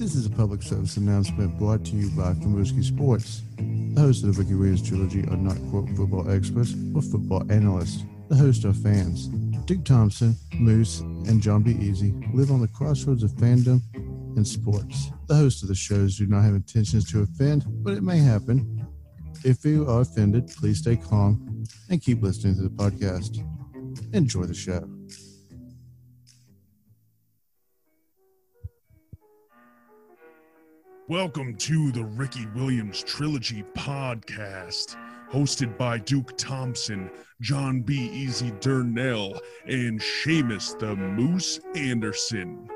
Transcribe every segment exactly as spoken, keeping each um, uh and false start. This is a public service announcement brought to you by Combooski Sports. The hosts of the Ricky Williams Trilogy are not, quote, football experts or football analysts. The hosts are fans. Duke Thompson, Moose, and John B. Easy live on the crossroads of fandom and sports. The hosts of the shows do not have intentions to offend, but it may happen. If you are offended, please stay calm and keep listening to the podcast. Enjoy the show. Welcome to the Ricky Williams Trilogy Podcast, hosted by Duke Thompson, John B. Easy Durnell, and Seamus the Moose Anderson.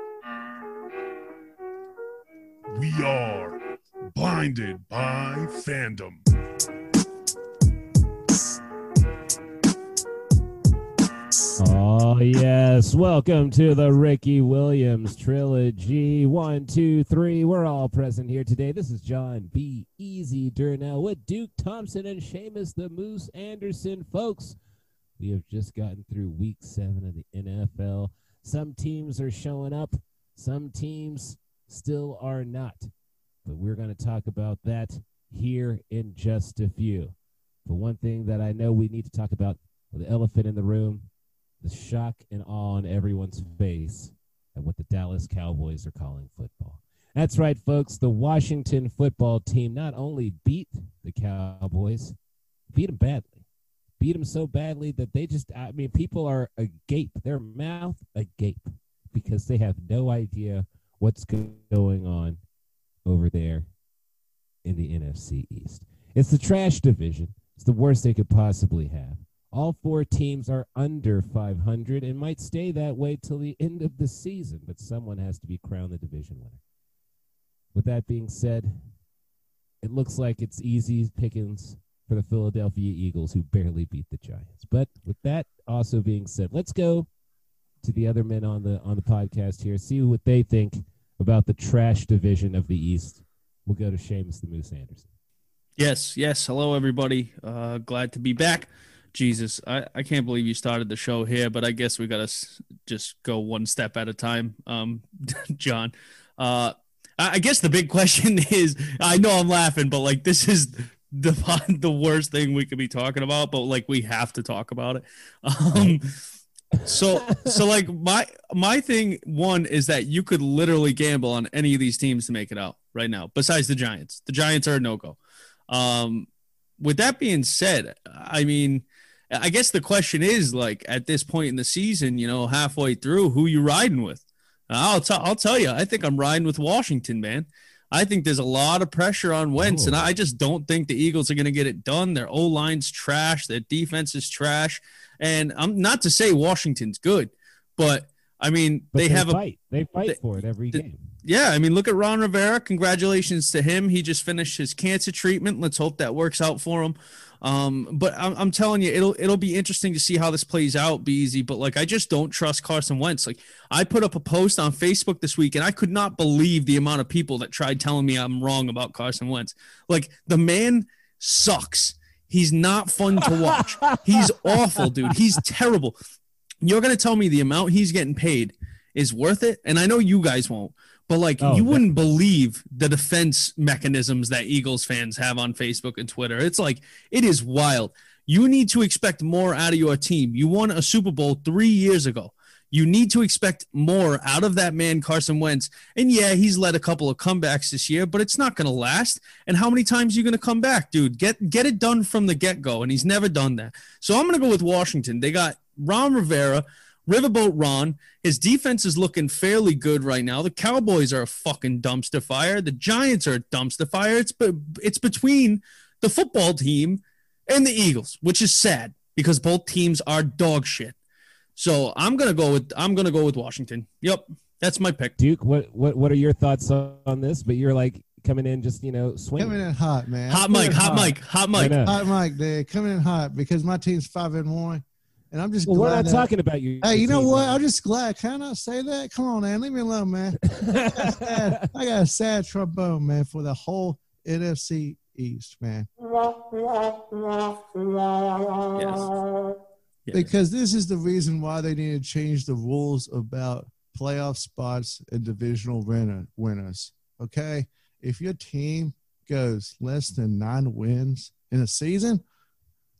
We are blinded by fandom. Oh, yes. Welcome to the Ricky Williams Trilogy. One, two, three. We're all present here today. This is John B. Easy Durnell with Duke Thompson and Seamus the Moose Anderson. Folks, we have just gotten through week seven of the N F L. Some teams are showing up. Some teams still are not. But we're going to talk about that here in just a few. But one thing that I know we need to talk about, the elephant in the room, the shock and awe on everyone's face at what the Dallas Cowboys are calling football. That's right, folks. The Washington football team not only beat the Cowboys, beat them badly. Beat them so badly that they just, I mean, people are agape, their mouth agape, because they have no idea what's going on over there in the N F C East. It's the trash division. It's the worst they could possibly have. All four teams are under five hundred and might stay that way till the end of the season, but someone has to be crowned the division winner. With that being said, it looks like it's easy pickings for the Philadelphia Eagles, who barely beat the Giants. But with that also being said, let's go to the other men on the on the podcast here, see what they think about the trash division of the East. We'll go to Seamus the Moose Anderson. Yes, yes. Hello, everybody. Uh, glad to be back. Jesus, I, I can't believe you started the show here, but I guess we got to s- just go one step at a time, um, John. Uh, I, I guess the big question is, I know I'm laughing, but, like, this is the the worst thing we could be talking about, but, like, we have to talk about it. Um, so, so like, my my thing, one, is that you could literally gamble on any of these teams to make it out right now, besides the Giants. The Giants are a no-go. Um, with that being said, I mean – I guess the question is, like, at this point in the season, you know, halfway through, who you riding with? I'll, t- I'll tell you, I think I'm riding with Washington, man. I think there's a lot of pressure on Wentz, oh. and I just don't think the Eagles are going to get it done. Their O-line's trash. Their defense is trash. And I'm not to say Washington's good, but, I mean, but they, they have fight. a – They fight they, for it every the, game. Yeah, I mean, look at Ron Rivera. Congratulations to him. He just finished his cancer treatment. Let's hope that works out for him. Um, but I'm, I'm telling you, it'll it'll be interesting to see how this plays out, Be Easy. But, like, I just don't trust Carson Wentz. Like, I put up a post on Facebook this week, and I could not believe the amount of people that tried telling me I'm wrong about Carson Wentz. Like, the man sucks. He's not fun to watch. He's awful, dude. He's terrible. You're going to tell me the amount he's getting paid is worth it? And I know you guys won't. But, like, oh, you wouldn't definitely. believe the defense mechanisms that Eagles fans have on Facebook and Twitter. It's like, it is wild. You need to expect more out of your team. You won a Super Bowl three years ago. You need to expect more out of that man, Carson Wentz. And, yeah, he's led a couple of comebacks this year, but it's not going to last. And how many times are you going to come back, dude? Get get it done from the get-go, and he's never done that. So I'm going to go with Washington. They got Ron Rivera, Riverboat Ron. His defense is looking fairly good right now. The Cowboys are a fucking dumpster fire. The Giants are a dumpster fire. It's be- it's between the football team and the Eagles, which is sad because both teams are dog shit. So I'm gonna go with I'm gonna go with Washington. Yep, that's my pick. Duke, what what what are your thoughts on this? But you're like coming in just, you know, swinging. Coming in hot, man. Hot Mike, hot Mike, hot Mike, hot Mike. Dude, coming in hot because my team's five and one. And I'm just well, glad we're not that, talking about you. Hey, you know team, what? Man. I'm just glad. Can I not say that? Come on, man. Leave me alone, man. I, got sad, I got a sad trombone, man, for the whole N F C East, man. Yes. Yes. Because this is the reason why they need to change the rules about playoff spots and divisional winner, winners. okay? If your team goes less than nine wins in a season,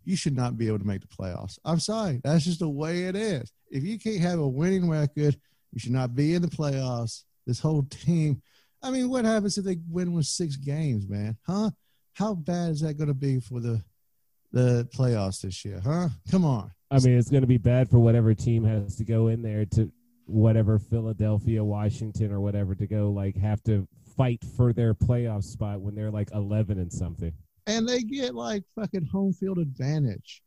you should not be able to make the playoffs. I'm sorry. That's just the way it is. If you can't have a winning record, you should not be in the playoffs. This whole team, I mean, what happens if they win with six games, man? Huh? How bad is that going to be for the the playoffs this year, huh? Come on. I mean, it's going to be bad for whatever team has to go in there to whatever Philadelphia, Washington, or whatever to go, like, have to fight for their playoff spot when they're, like, eleven and something. And they get, like, fucking home field advantage.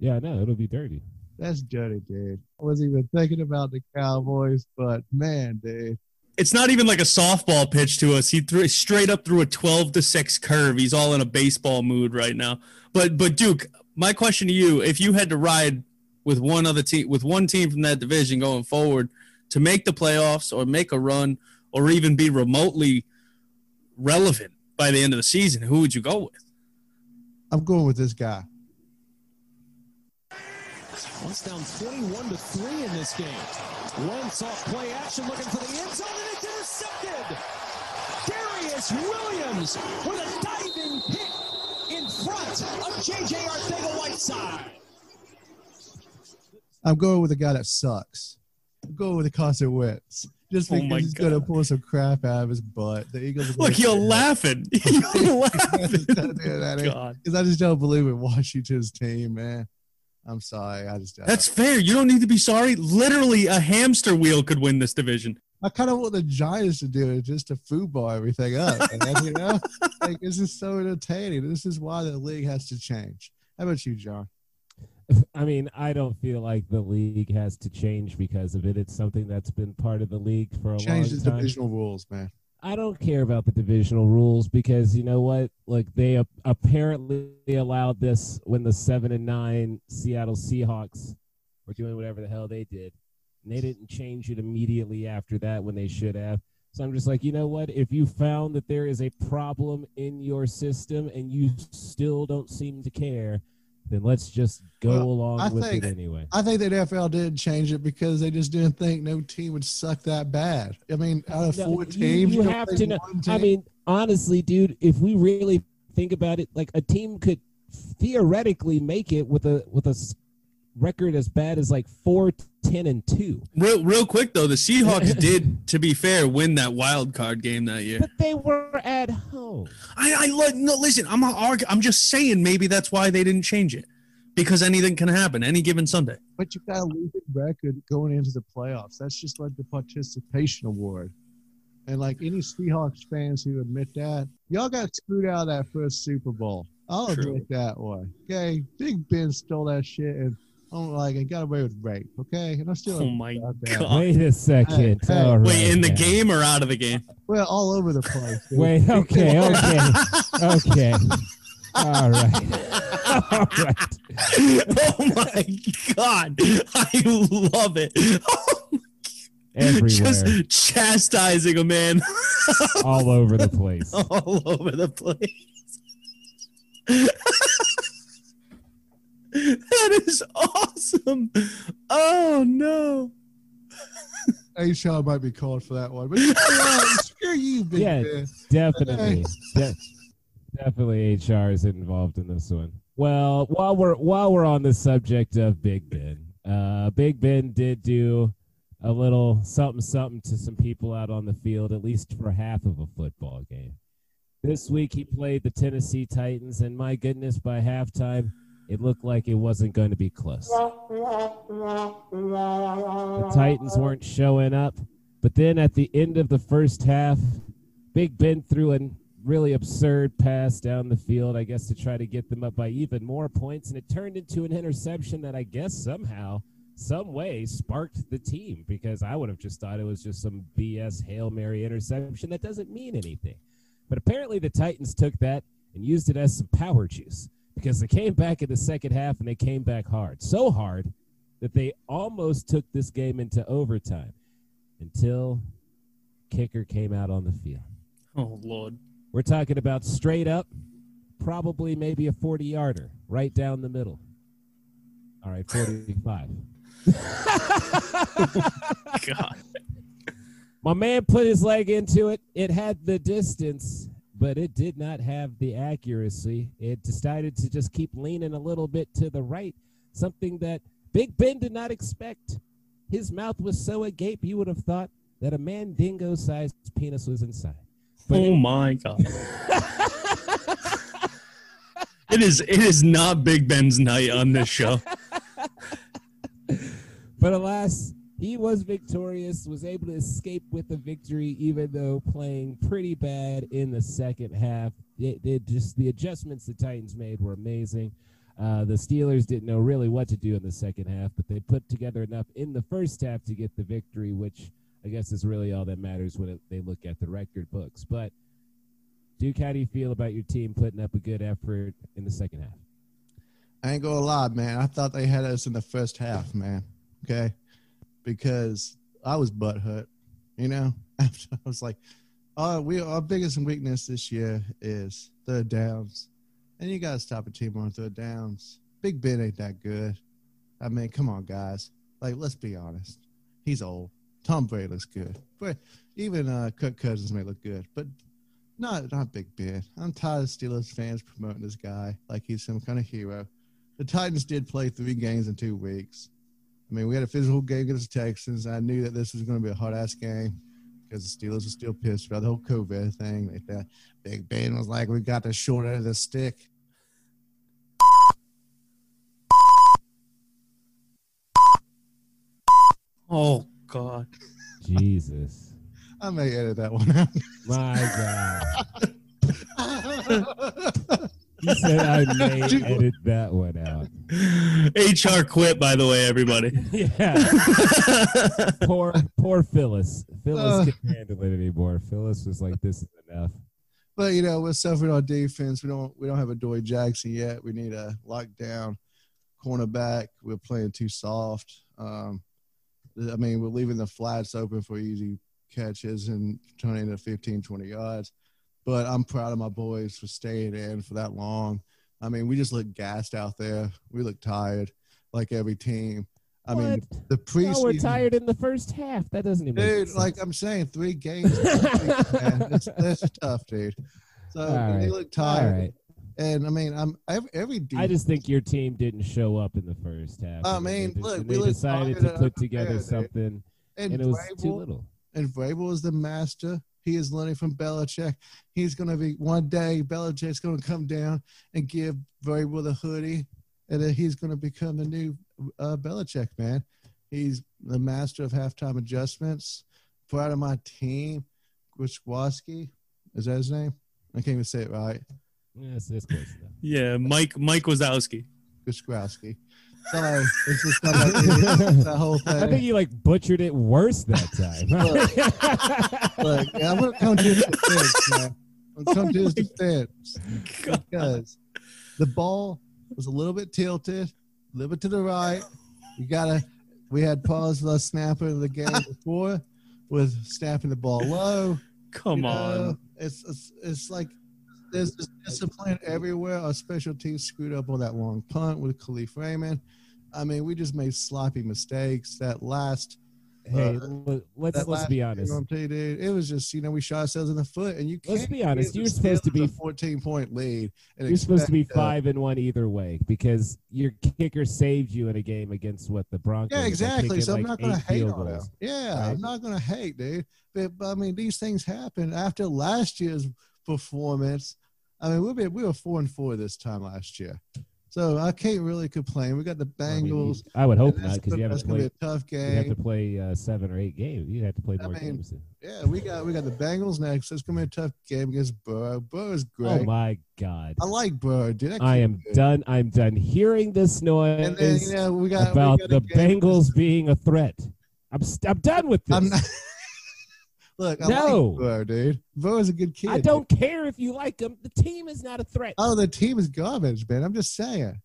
Yeah, no, it'll be dirty. That's dirty, dude. I wasn't even thinking about the Cowboys, but, man, dude. It's not even like a softball pitch to us. He threw straight up through a twelve to six curve. He's all in a baseball mood right now. But but Duke, my question to you, if you had to ride with one other team, with one team from that division going forward to make the playoffs or make a run or even be remotely relevant by the end of the season, who would you go with? I'm going with this guy. Wentz down twenty-one to three in this game. Wentz off play action looking for the end zone, and it's intercepted. Darius Williams with a diving pick in front of J J Arcega-Whiteside. I'm going with a guy that sucks. I'm going with the Carson Wentz. Just because oh he's going to pull some crap out of his butt. The Eagles Look, you're laughing. You're laughing. Because I just don't believe in Washington's team, man. I'm sorry. I just don't. That's fair. You don't need to be sorry. Literally, a hamster wheel could win this division. I kind of want the Giants to do it just to foosball everything up. And then, you know, like, this is so entertaining. This is why the league has to change. How about you, John? I mean, I don't feel like the league has to change because of it. It's something that's been part of the league for a change long time. Change the divisional rules, man. I don't care about the divisional rules because, you know what, like, they ap- apparently allowed this when the seven and nine Seattle Seahawks were doing whatever the hell they did. And they didn't change it immediately after that when they should have. So I'm just like, you know what, if you found that there is a problem in your system and you still don't seem to care, then let's just go well, along I with think, it anyway. I think that N F L did change it because they just didn't think no team would suck that bad. I mean, out of no, four you, teams, you, you have to know. I mean, honestly, dude, if we really think about it, like, a team could theoretically make it with a with a record as bad as like four, ten, and two. Real, real quick though, the Seahawks did, to be fair, win that wild card game that year. But they were at home. I, I no, listen. I'm not argu- I'm just saying maybe that's why they didn't change it, because anything can happen any given Sunday. But you got a losing record going into the playoffs. That's just like the participation award, and like any Seahawks fans who admit that, y'all got screwed out of that first Super Bowl. I'll admit that one. Okay, Big Ben stole that shit and. I'm like, I got away with rape, okay? And I'm still oh, my God. Wait a second. Hey, hey. Right, Wait, in man. the game or out of the game? Well, all over the place. Dude. Wait, okay, okay, okay. All right. All right. Oh, my God. I love it. Oh Everywhere. Just chastising a man. All over the place. All over the place. That is awesome. Oh, no. H R might be called for that one. But screw you, big yeah, man. Definitely. De- definitely H R is involved in this one. Well, while we're while we're on the subject of Big Ben, uh, Big Ben did do a little something-something to some people out on the field, at least for half of a football game. This week he played the Tennessee Titans, and my goodness, by halftime, it looked like it wasn't going to be close. The Titans weren't showing up. But then at the end of the first half, Big Ben threw a really absurd pass down the field, I guess, to try to get them up by even more points. And it turned into an interception that I guess somehow, some way sparked the team, because I would have just thought it was just some B S Hail Mary interception that doesn't mean anything. But apparently the Titans took that and used it as some power juice, because they came back in the second half, and they came back hard. So hard that they almost took this game into overtime until kicker came out on the field. Oh, Lord. We're talking about straight up, probably maybe a forty-yarder right down the middle. All right, forty-five. Oh, God. My man put his leg into it. It had the distance, but it did not have the accuracy. It decided to just keep leaning a little bit to the right, something that Big Ben did not expect. His mouth was so agape, you would have thought that a mandingo-sized penis was inside. But oh, it- my God. It is, it is not Big Ben's night on this show. But alas, he was victorious, was able to escape with a victory, even though playing pretty bad in the second half. It, it just the adjustments the Titans made were amazing. Uh, the Steelers didn't know really what to do in the second half, but they put together enough in the first half to get the victory, which I guess is really all that matters when it, they look at the record books. But, Duke, how do you feel about your team putting up a good effort in the second half? I ain't going to lie, man. I thought they had us in the first half, man. Okay? Because I was butthurt, you know. After I was like, "Oh, we our biggest weakness this year is third downs, and you gotta stop a team on third downs. Big Ben ain't that good. I mean, come on, guys. Like, let's be honest. He's old. Tom Brady looks good, but even uh, Kirk Cousins may look good, but not not Big Ben. I'm tired of Steelers fans promoting this guy like he's some kind of hero. The Titans did play three games in two weeks." I mean, we had a physical game against the Texans. I knew that this was going to be a hard-ass game because the Steelers were still pissed about the whole COVID thing. Like that. Big Ben was like, we got the short end of the stick. Oh, God. Jesus. I may edit that one out. My God. You said I may edit that one out. H R quit, by the way, everybody. Yeah. poor poor Phyllis. Phyllis uh, can't handle it anymore. Phyllis was like, this is enough. But, you know, we're suffering on defense. We don't we don't have a Dory Jackson yet. We need a lockdown cornerback. We're playing too soft. Um, I mean, we're leaving the flats open for easy catches and turning to fifteen, twenty yards. But I'm proud of my boys for staying in for that long. I mean, we just look gassed out there. We look tired, like every team. I what? mean, the preseason. No, we're tired in the first half. That doesn't even. Dude, make sense. Like I'm saying, three games. That's that's tough, dude. So right. They look tired, right. And I mean, I'm every, every defense, I just think your team didn't show up in the first half. I mean, just, look, we decided to put together there, something, and, and it was Vrabel, too little. And Vrabel is the master. He is learning from Belichick. He's going to be – one day Belichick's going to come down and give Vrabel the hoodie, and then he's going to become the new uh, Belichick, man. He's the master of halftime adjustments. Proud of my team, Gronkowski. Is that his name? I can't even say it right. Yes, it's close enough. Yeah, Mike Mike Wazowski. Gronkowski. So it's just not like, it's the whole thing. I think you like butchered it worse that time. Look, look, I'm gonna come to his defense, man. I'm gonna come oh to his defense God. Because the ball was a little bit tilted, a little bit to the right. You gotta. We had pause with a snapper in the game before with snapping the ball low. Come you on, know, it's, it's it's like. There's discipline everywhere. Our special teams screwed up on that long punt with Khalif Raymond. I mean, we just made sloppy mistakes. That last hey, uh, let's that let's last be honest. T D, it was just, you know, we shot ourselves in the foot, and you can't. Let's be honest. You're supposed to be fourteen-point lead. And you're supposed to be five and one either way because your kicker saved you in a game against what the Broncos. Yeah, exactly. So I'm like not going to hate on them. Yeah, right? I'm not going to hate, dude. But, but I mean, these things happen after last year's performance. I mean, we'll be, we were four and four this time last year, so I can't really complain. We got the Bengals. I, mean, I would hope not because you have to play a tough game. You have to play uh, seven or eight games. You have to play more I mean, games. Yeah, we got we got the Bengals next. It's gonna be a tough game against Burrow. Burrow's great. Oh my God, I like Burrow, dude. I am good. done. I'm done hearing this noise and then, you know, we got, about we got the Bengals being a threat. I'm I'm done with this. I'm not- Look, I no. like Burrow, dude. Burrow's a good kid. I don't dude. care if you like him. The team is not a threat. Oh, the team is garbage, man. I'm just saying.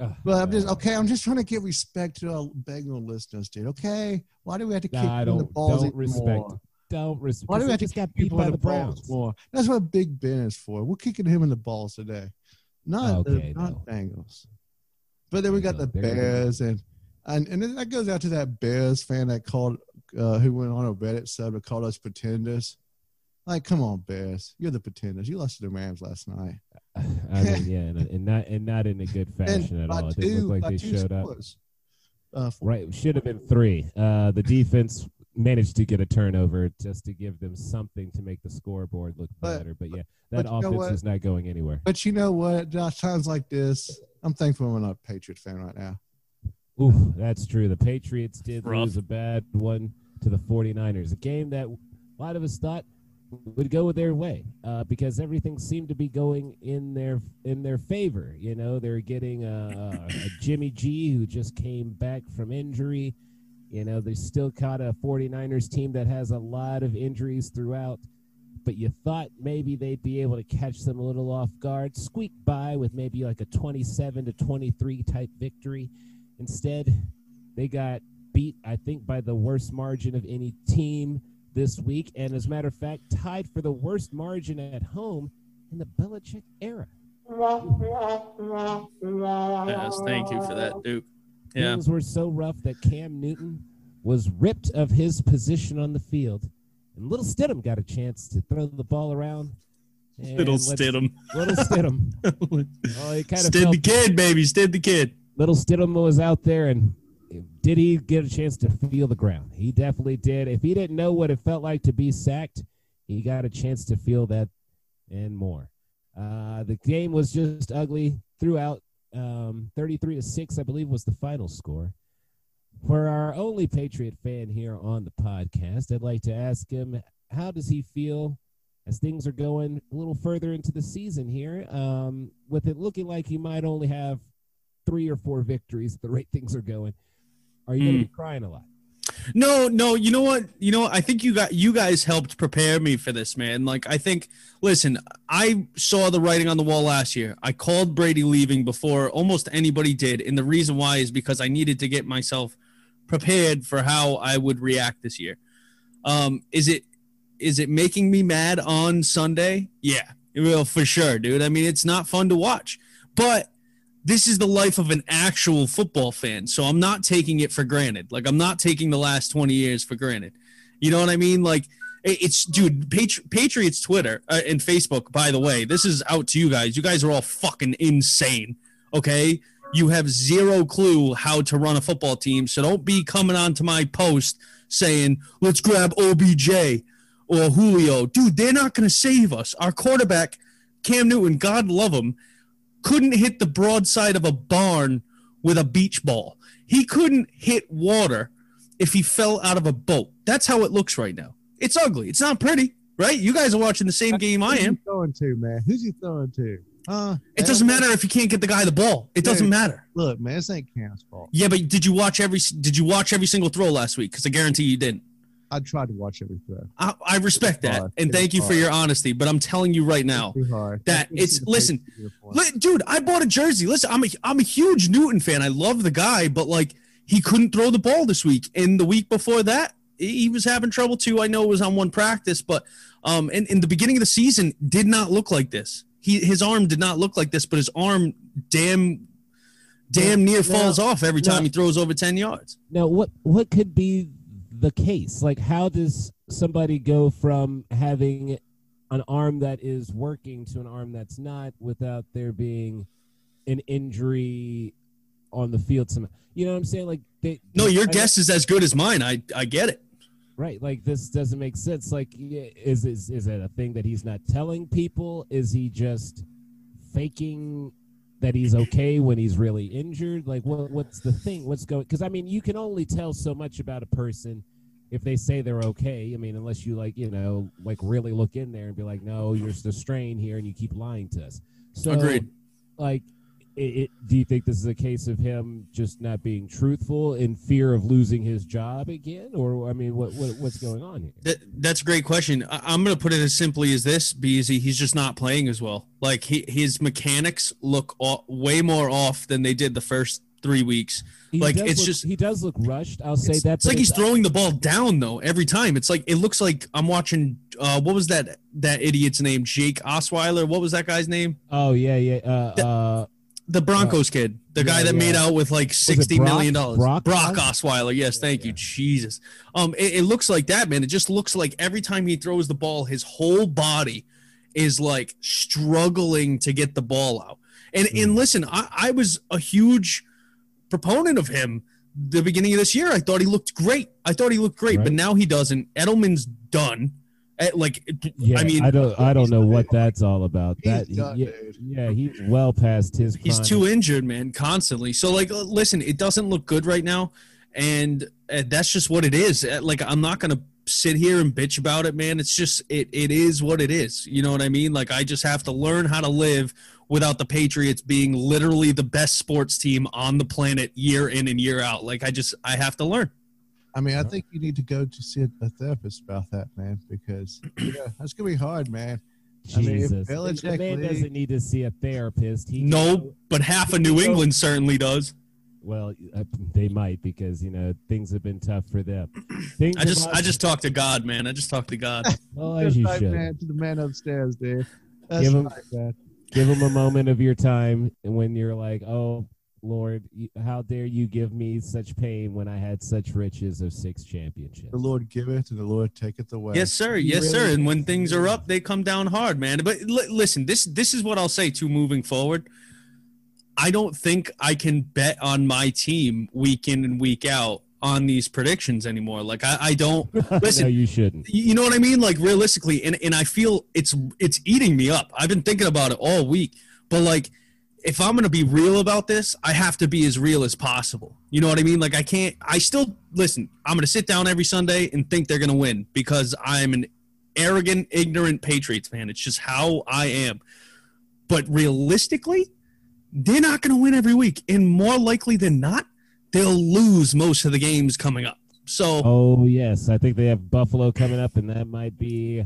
Uh, well, I'm uh, just okay. I'm just trying to give respect to our Bengal listeners, dude. Okay, why do we have to nah, kick I don't, the balls don't respect, more? Don't respect. Why do we have to kick people in the, the Browns more? That's what Big Ben is for. We're kicking him in the balls today, not okay, the, not no. Bengals. But then we got the Bears, and and and then that goes out to that Bears fan that called uh, who went on a Reddit sub and called us pretenders. Like, come on, Bears. You're the pretenders. You lost to the Rams last night. I mean, yeah, and, and not and not in a good fashion at all. It didn't look like they showed up. Uh, right, should have been three. Uh, the defense managed to get a turnover just to give them something to make the scoreboard look but, better. But, yeah, that but offense is not going anywhere. But you know what, Josh, times like this, I'm thankful I'm not a Patriot fan right now. Ooh, that's true. The Patriots did Rough. lose a bad one to the forty-niners, a game that a lot of us thought would go their way uh, because everything seemed to be going in their in their favor. You know, they're getting a, a Jimmy G who just came back from injury. You know, they still caught a forty-niners team that has a lot of injuries throughout, but you thought maybe they'd be able to catch them a little off guard, squeak by with maybe like a twenty-seven to twenty-three type victory. Instead, they got beat, I think, by the worst margin of any team this week, and as a matter of fact, tied for the worst margin at home in the Belichick era. Yes, thank you for that, Duke. Yeah. Things were so rough that Cam Newton was ripped of his position on the field, and little Stidham got a chance to throw the ball around. Little Stidham. Little Stidham. Well, it kind of Stid the kid, baby. Stid the kid. Little Stidham was out there, and did he get a chance to feel the ground? He definitely did. If he didn't know what it felt like to be sacked, he got a chance to feel that and more. Uh, the game was just ugly throughout. Um, thirty-three to six, I believe, was the final score. For our only Patriot fan here on the podcast, I'd like to ask him, how does he feel as things are going a little further into the season here, um, with it looking like he might only have three or four victories at the rate things are going? Are you going to be crying a lot? No, no. You know what? You know, I think you got you guys helped prepare me for this, man. Like, I think, listen, I saw the writing on the wall last year. I called Brady leaving before almost anybody did. And the reason why is because I needed to get myself prepared for how I would react this year. Um, is it is it making me mad on Sunday? Yeah, it will for sure, dude. I mean, it's not fun to watch. But this is the life of an actual football fan, so I'm not taking it for granted. Like, I'm not taking the last twenty years for granted. You know what I mean? Like, it's, dude, Patri- Patriots Twitter uh, and Facebook, by the way, this is out to you guys. You guys are all fucking insane, okay? You have zero clue how to run a football team, so don't be coming onto my post saying, let's grab O B J or Julio. Dude, they're not going to save us. Our quarterback, Cam Newton, God love him, couldn't hit the broadside of a barn with a beach ball. He couldn't hit water if he fell out of a boat. That's how it looks right now. It's ugly. It's not pretty, right? You guys are watching the same game I am. Who's he throwing to, man? Who's he throwing to? Uh, it doesn't matter if you can't get the guy the ball. It doesn't matter. Look, man, this ain't Cam's fault. Yeah, but did you watch every Did you watch every single throw last week? Because I guarantee you didn't. I tried to watch every throw. I, I respect that, hard. and it thank you hard. for your honesty. But I'm telling you right now that it's listen, li- dude. I bought a jersey. Listen, I'm a I'm a huge Newton fan. I love the guy, but like he couldn't throw the ball this week. And the week before that, he was having trouble too. I know it was on one practice, but um, and in the beginning of the season, did not look like this. He his arm did not look like this, but his arm damn. damn near now, falls off every time now, he throws over ten yards. Now, what what could be the case? Like, how does somebody go from having an arm that is working to an arm that's not without there being an injury on the field somehow? You know what I'm saying? Like, they, no, your I, guess is as good as mine. I, I get it. Right. Like, this doesn't make sense. Like, is, is, is it a thing that he's not telling people? Is he just faking that he's okay when he's really injured? Like, what, what's the thing? What's going? Because, I mean, you can only tell so much about a person if they say they're okay. I mean, unless you, like, you know, like really look in there and be like, no, you're just a strain here and you keep lying to us. So, agreed. Like, it, it, do you think this is a case of him just not being truthful in fear of losing his job again? Or, I mean, what, what what's going on here? That, that's a great question. I, I'm going to put it as simply as this, B Z. He's just not playing as well. Like, he, his mechanics look off, way more off than they did the first three weeks. He like, it's look, just. He does look rushed. I'll say that. It's like he's throwing the ball down, though, every time. It's like, it looks like I'm watching. Uh, what was that, that idiot's name? Jake Osweiler. What was that guy's name? Oh, yeah, yeah. Uh, that, uh, The Broncos uh, kid, the yeah, guy that yeah. made out with like sixty Brock, million dollars, Brock, Brock Osweiler. Yes, thank yeah, you, yeah. Jesus. Um, it, it looks like that, man. It just looks like every time he throws the ball, his whole body is like struggling to get the ball out. And mm. and listen, I, I was a huge proponent of him the beginning of this year. I thought he looked great. I thought he looked great, right. but now he doesn't. Edelman's done. Like, yeah, I mean, I don't, I don't know what that's all about. That, done, he, yeah, he's well past his. He's prime. Too injured, man, constantly. So, like, listen, it doesn't look good right now, and that's just what it is. Like, I'm not gonna sit here and bitch about it, man. It's just it, it is what it is. You know what I mean? Like, I just have to learn how to live without the Patriots being literally the best sports team on the planet year in and year out. Like, I just, I have to learn. I mean, I think you need to go to see a therapist about that, man, because you know, that's going to be hard, man. Jesus. I mean, if Belichick, the man Lee, doesn't need to see a therapist. He no, goes, but half of New England certainly does. Well, they might because, you know, things have been tough for them. Things I just I just talked to God, man. I just talked to God. Well, as you right, should. Man, to the man upstairs, dude. That's give him, right, man. Give him a moment of your time when you're like, oh, Lord, how dare you give me such pain when I had such riches of six championships? The Lord giveth and the Lord taketh away. Yes, sir. Yes, really? Sir. And when things are up, they come down hard, man. But l- listen, this this is what I'll say too moving forward. I don't think I can bet on my team week in and week out on these predictions anymore. Like I, I don't listen. No, you shouldn't. You know what I mean? Like realistically, and and I feel it's it's eating me up. I've been thinking about it all week, but like. If I'm going to be real about this, I have to be as real as possible. You know what I mean? Like I can't, I still listen, I'm going to sit down every Sunday and think they're going to win because I'm an arrogant, ignorant Patriots fan. It's just how I am. But realistically, they're not going to win every week. And more likely than not, they'll lose most of the games coming up. So, oh yes. I think they have Buffalo coming up and that might be,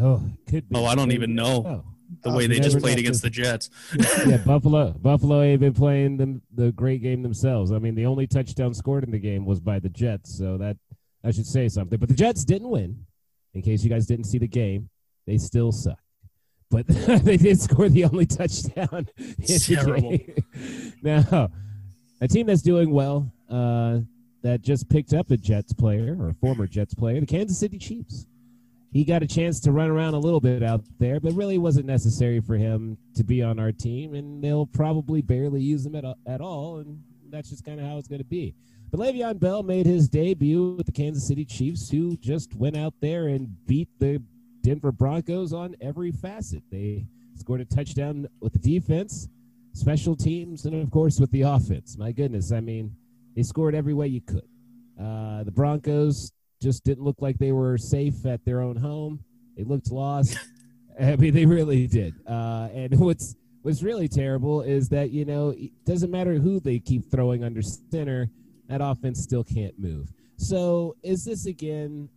oh, could be. Oh, I don't even know. Oh. The way I've they just played against this. The Jets. Yeah, yeah, Buffalo. Buffalo have been playing them the great game themselves. I mean, the only touchdown scored in the game was by the Jets, so that I should say something. But the Jets didn't win. In case you guys didn't see the game, they still suck. But they did score the only touchdown. It's terrible. Now, a team that's doing well uh, that just picked up a Jets player or a former Jets player, the Kansas City Chiefs. He got a chance to run around a little bit out there, but really wasn't necessary for him to be on our team, and they'll probably barely use him at, at all, and that's just kind of how it's going to be. But Le'Veon Bell made his debut with the Kansas City Chiefs, who just went out there and beat the Denver Broncos on every facet. They scored a touchdown with the defense, special teams, and, of course, with the offense. My goodness, I mean, they scored every way you could. Uh, the Broncos just didn't look like they were safe at their own home. They looked lost. I mean, they really did. Uh, and what's what's really terrible is that, you know, it doesn't matter who they keep throwing under center, that offense still can't move. So is this, again,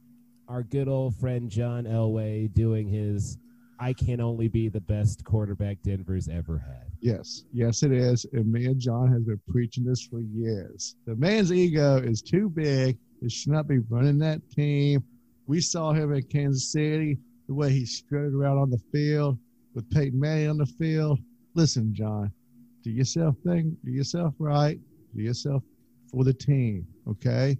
our good old friend John Elway doing his, I can only be the best quarterback Denver's ever had? Yes. Yes, it is. And me and John has been preaching this for years. The man's ego is too big. It should not be running that team. We saw him in Kansas City, the way he strutted around on the field with Peyton Manning on the field. Listen, John, do yourself thing, do yourself right, do yourself for the team, okay?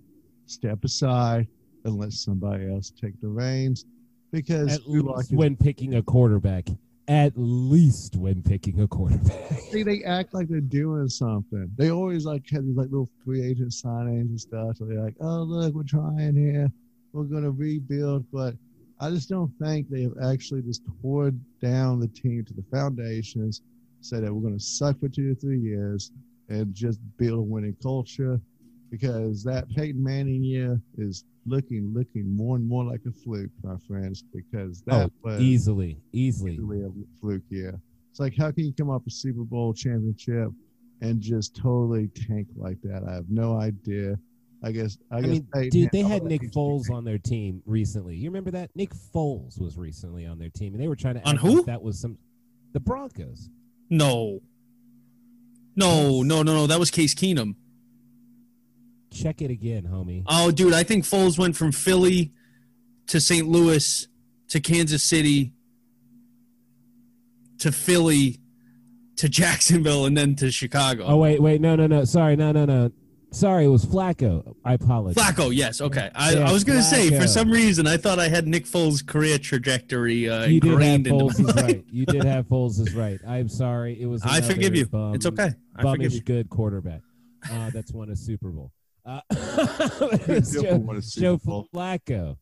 Step aside and let somebody else take the reins because at least when picking a quarterback, at least when picking a quarterback. See, they act like they're doing something. They always like have these like little free agent signings and stuff. So they're like, oh, look, we're trying here. We're going to rebuild. But I just don't think they have actually just tore down the team to the foundations, say that we're going to suck for two to three years and just build a winning culture because that Peyton Manning year is looking, looking more and more like a fluke, my friends, because that oh, was easily, easily, easily a fluke. Yeah, it's like how can you come off a Super Bowl championship and just totally tank like that? I have no idea. I guess. I, I guess mean, they, dude, man, they had Nick Foles on their team recently. You remember that? Nick Foles was recently on their team, and they were trying to on act who? Like that was some the Broncos. No, no, no, no, no. That was Case Keenum. Check it again, homie. Oh, dude, I think Foles went from Philly to Saint Louis to Kansas City to Philly to Jacksonville and then to Chicago. Oh, wait, wait. No, no, no. Sorry. No, no, no. Sorry, it was Flacco. I apologize. Flacco, yes. Okay. I, yeah, I was going to say, for some reason, I thought I had Nick Foles' career trajectory uh, you ingrained into Foles my right. You did have Foles is right. I'm sorry. It was I forgive you. Bum, it's okay. I forgive you. Good quarterback. Uh, that's won a Super Bowl. Uh, Joe, Joe Flacco.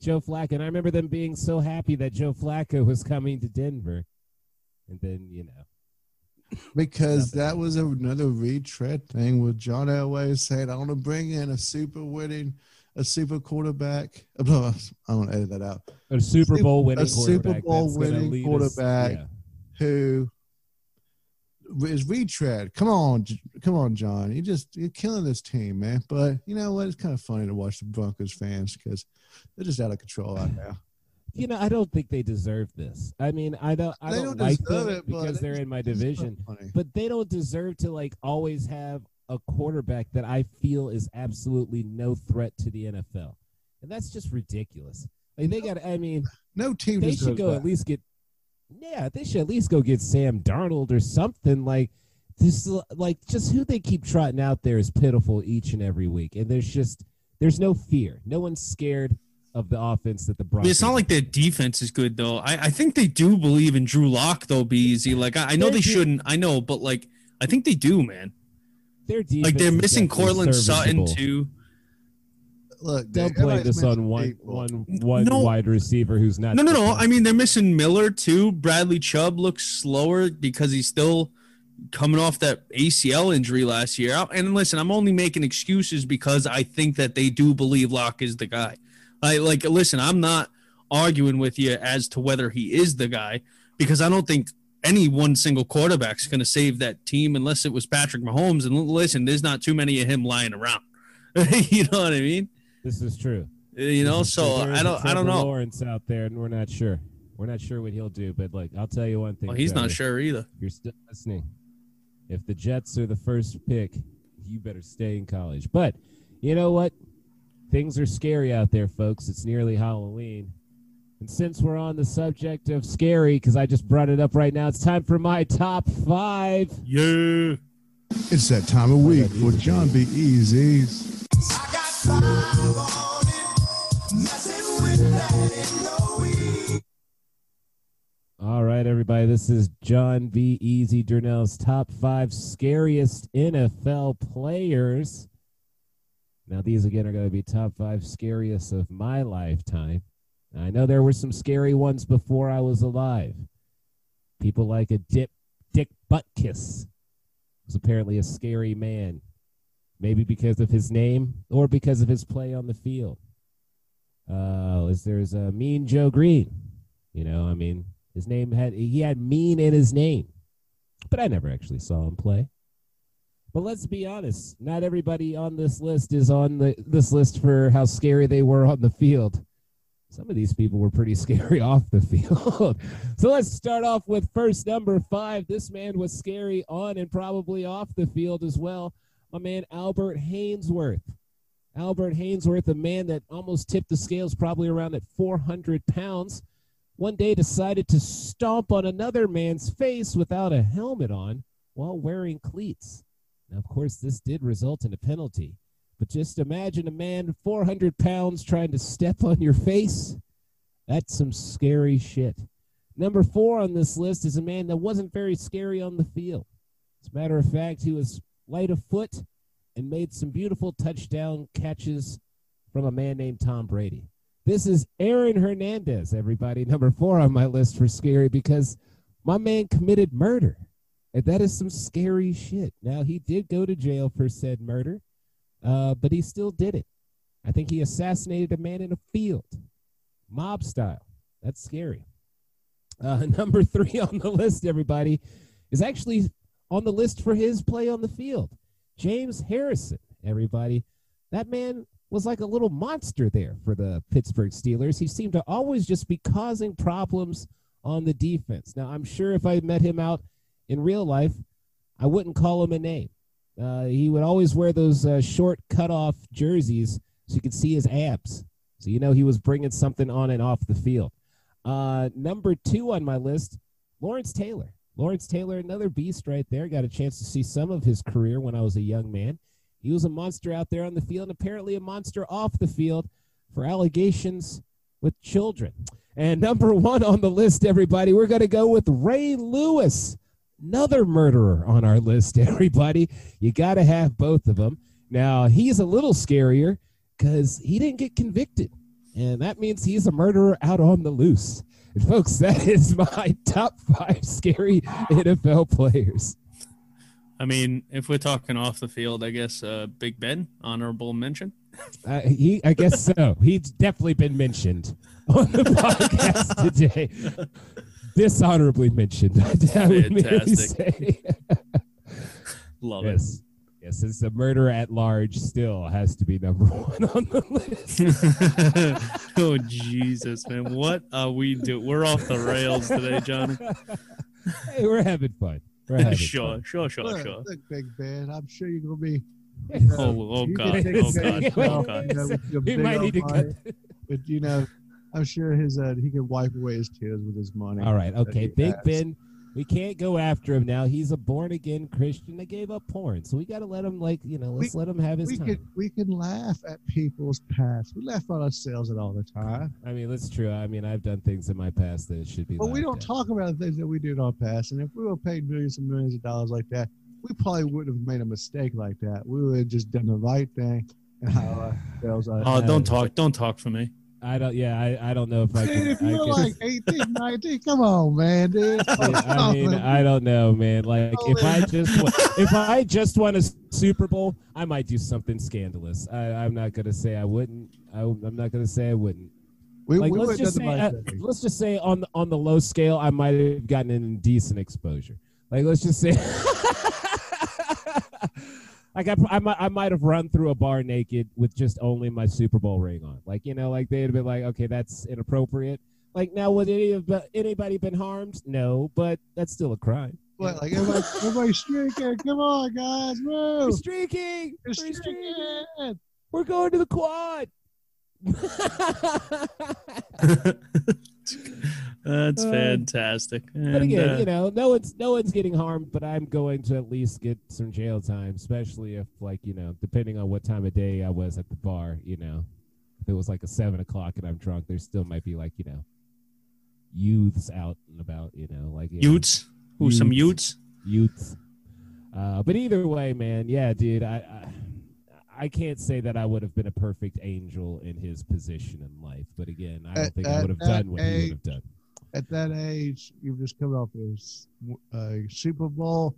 Joe Flacco. And I remember them being so happy that Joe Flacco was coming to Denver. And then, you know. Because that was another retread thing with John Elway saying, I want to bring in a super winning, a super quarterback. I want to edit that out. A Super Bowl winning quarterback. A Super Bowl winning quarterback who is retread. Come on. Come on, John. You just, you're killing this team, man. But you know what? It's kind of funny to watch the Broncos fans because they're just out of control right now. You know, I don't think they deserve this. I mean, I don't, I don't, don't like them it, because they're in my division. So but they don't deserve to, like, always have a quarterback that I feel is absolutely no threat to the N F L. And that's just ridiculous. Like, they got, I mean. No team They should go that. at least get, yeah, they should at least go get Sam Darnold or something. Like, this, like, just who they keep trotting out there is pitiful each and every week. And there's just, there's no fear. No one's scared of the offense that the Broncos. It's not like their defense is good, though. I, I think they do believe in Drew Locke, though, be easy. Like, I, I know they shouldn't. I know, but, like, I think they do, man. Their defense like, they're missing Cortland Sutton, too. Look, Don't they, play this on one, one, one no, wide receiver who's not. No, no, no. I mean, they're missing Miller, too. Bradley Chubb looks slower because he's still coming off that A C L injury last year. And, listen, I'm only making excuses because I think that they do believe Locke is the guy. I, like, listen, I'm not arguing with you as to whether he is the guy because I don't think any one single quarterback is going to save that team unless it was Patrick Mahomes. And listen, there's not too many of him lying around. You know what I mean? This is true. You know, so I don't, I don't know. Lawrence out there, and we're not sure. We're not sure what he'll do. But like, I'll tell you one thing. Well, he's not sure either. You're still listening. If the Jets are the first pick, you better stay in college. But you know what? Things are scary out there, folks. It's nearly Halloween. And since we're on the subject of scary, because I just brought it up right now, it's time for my top five. Yeah. It's that time of week for John B. Easy's. I got five on it. Messing with that in no week. All right, everybody. This is John B. Easy Durnell's top five scariest N F L players. Now, these, again, are going to be top five scariest of my lifetime. I know there were some scary ones before I was alive. People like a dip, Dick Butkus was apparently a scary man, maybe because of his name or because of his play on the field. Uh, there's a Mean Joe Green. You know, I mean, his name had he had mean in his name, but I never actually saw him play. But let's be honest, not everybody on this list is on the this list for how scary they were on the field. Some of these people were pretty scary off the field. So let's start off with first number five. This man was scary on and probably off the field as well. My man, Albert Hainsworth. Albert Hainsworth, a man that almost tipped the scales probably around at four hundred pounds, one day decided to stomp on another man's face without a helmet on while wearing cleats. Now, of course, this did result in a penalty, but just imagine a man four hundred pounds trying to step on your face. That's some scary shit. Number four on this list is a man that wasn't very scary on the field. As a matter of fact, he was light of foot and made some beautiful touchdown catches from a man named Tom Brady. This is Aaron Hernandez, everybody, number four on my list for scary because my man committed murder. And that is some scary shit. Now, he did go to jail for said murder, uh, but he still did it. I think he assassinated a man in a field, mob style. That's scary. Uh, number three on the list, everybody, is actually on the list for his play on the field. James Harrison, everybody. That man was like a little monster there for the Pittsburgh Steelers. He seemed to always just be causing problems on the defense. Now, I'm sure if I met him out in real life, I wouldn't call him a name. Uh, he would always wear those uh, short cutoff jerseys so you could see his abs. So you know he was bringing something on and off the field. Uh, number two on my list, Lawrence Taylor. Lawrence Taylor, another beast right there. Got a chance to see some of his career when I was a young man. He was a monster out there on the field, and apparently a monster off the field for allegations with children. And number one on the list, everybody, we're going to go with Ray Lewis, another murderer on our list, everybody. You got to have both of them. Now, he's a little scarier because he didn't get convicted, and that means he's a murderer out on the loose. And, folks, that is my top five scary N F L players. I mean, if we're talking off the field, I guess uh, Big Ben, honorable mention. Uh, he, I guess so. He's definitely been mentioned on the podcast today. Dishonorably mentioned. I would merely say. Love yes. it. Yes, it's the murder at large still has to be number one on the list. Oh, Jesus, man. What are we doing? We're off the rails today, Johnny. Hey, we're having fun. We're having sure, fun. sure, sure, sure, sure. Big Ben, I'm sure you're going to be. Uh, oh, oh, God. Oh, God. Oh, God. You know, he might need to cut. But, you know, I'm sure his uh, he can wipe away his tears with his money. All right, okay. Big has. Ben. We can't go after him now. He's a born-again Christian that gave up porn. So we got to let him, like, you know, let's we, let him have his we time. Can, we can laugh at people's past. We laugh at ourselves all the time. I mean, that's true. I mean, I've done things in my past that should be But we don't at. talk about the things that we do in our past. And if we were paid millions and millions of dollars like that, we probably wouldn't have made a mistake like that. We would have just done the right thing. And how ourselves out Oh, don't talk. Don't talk for me. I don't, yeah, I, I don't know if I can. Dude, if you're I like eighteen, nineteen, come on, man, dude. Yeah, I mean, I don't know, man. Like, if I just want, if I just won a Super Bowl, I might do something scandalous. I, I'm not going to say I wouldn't. I, I'm not going to say I wouldn't. We, like, we let's, just say, uh, let's just say on the, on the low scale, I might have gotten an indecent exposure. Like, let's just say. Like I, I, I might have run through a bar naked with just only my Super Bowl ring on. Like, you know, like they'd have been like, okay, that's inappropriate. Like, now would any of anybody been harmed? No, but that's still a crime. What, like everybody, everybody's streaking. Come on, guys, move. We're streaking. We're streaking. streaking. We're going to the quad. That's fantastic. Um, but again, and, uh, you know, no one's no one's getting harmed, but I'm going to at least get some jail time, especially if, like, you know, depending on what time of day I was at the bar, you know, if it was like a seven o'clock and I'm drunk, there still might be, like, you know, youths out and about, you know, like you youths, know, who youths, some youths, youths. Uh, but either way, man, yeah, dude, I. I I can't say that I would have been a perfect angel in his position in life. But, again, I don't at, think at, I would have done what age, he would have done. At that age, you've just come off a uh, Super Bowl.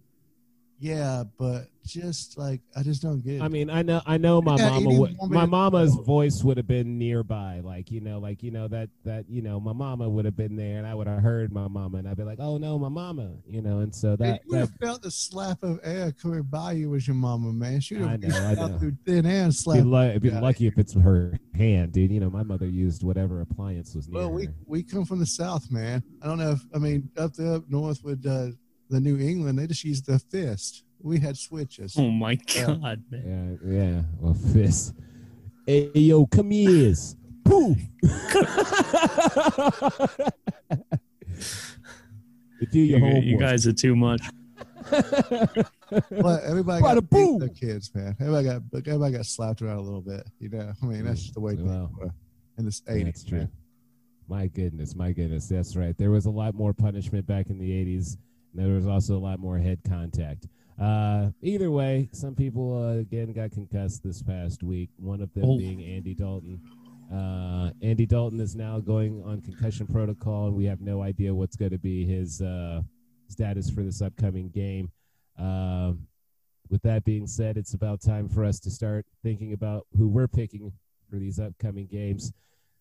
Yeah, but just, like, I just don't get it. I mean, I know I know my yeah, mama would, my mama's voice would have been nearby. Like, you know, like, you know, that, that, you know, my mama would have been there, and I would have heard my mama, and I'd be like, oh, no, my mama, you know, and so that. You would have felt the slap of air coming by you as your mama, man. She would have out through thin air and slapped. It'd be, li- it'd be lucky if it's her hand, dude. You know, my mother used whatever appliance was near Well, we, we come from the South, man. I don't know if, I mean, up there up north would, uh, the New England, they just used the fist. We had switches. Oh, my God, yeah. man. Yeah, yeah. Well, fist. Hey, yo, come here. Poof. Do your you, you guys are too much. Well, everybody got beat their kids, man. Everybody got, everybody got slapped around a little bit. You know, I mean, that's just the way well, people were in the eighties. That's true. Man. My goodness, my goodness. That's right. There was a lot more punishment back in the eighties. There was also a lot more head contact. Uh, either way, some people, uh, again, got concussed this past week, one of them oh. being Andy Dalton. Uh, Andy Dalton is now going on concussion protocol, and we have no idea what's going to be his uh, status for this upcoming game. Uh, with that being said, it's about time for us to start thinking about who we're picking for these upcoming games.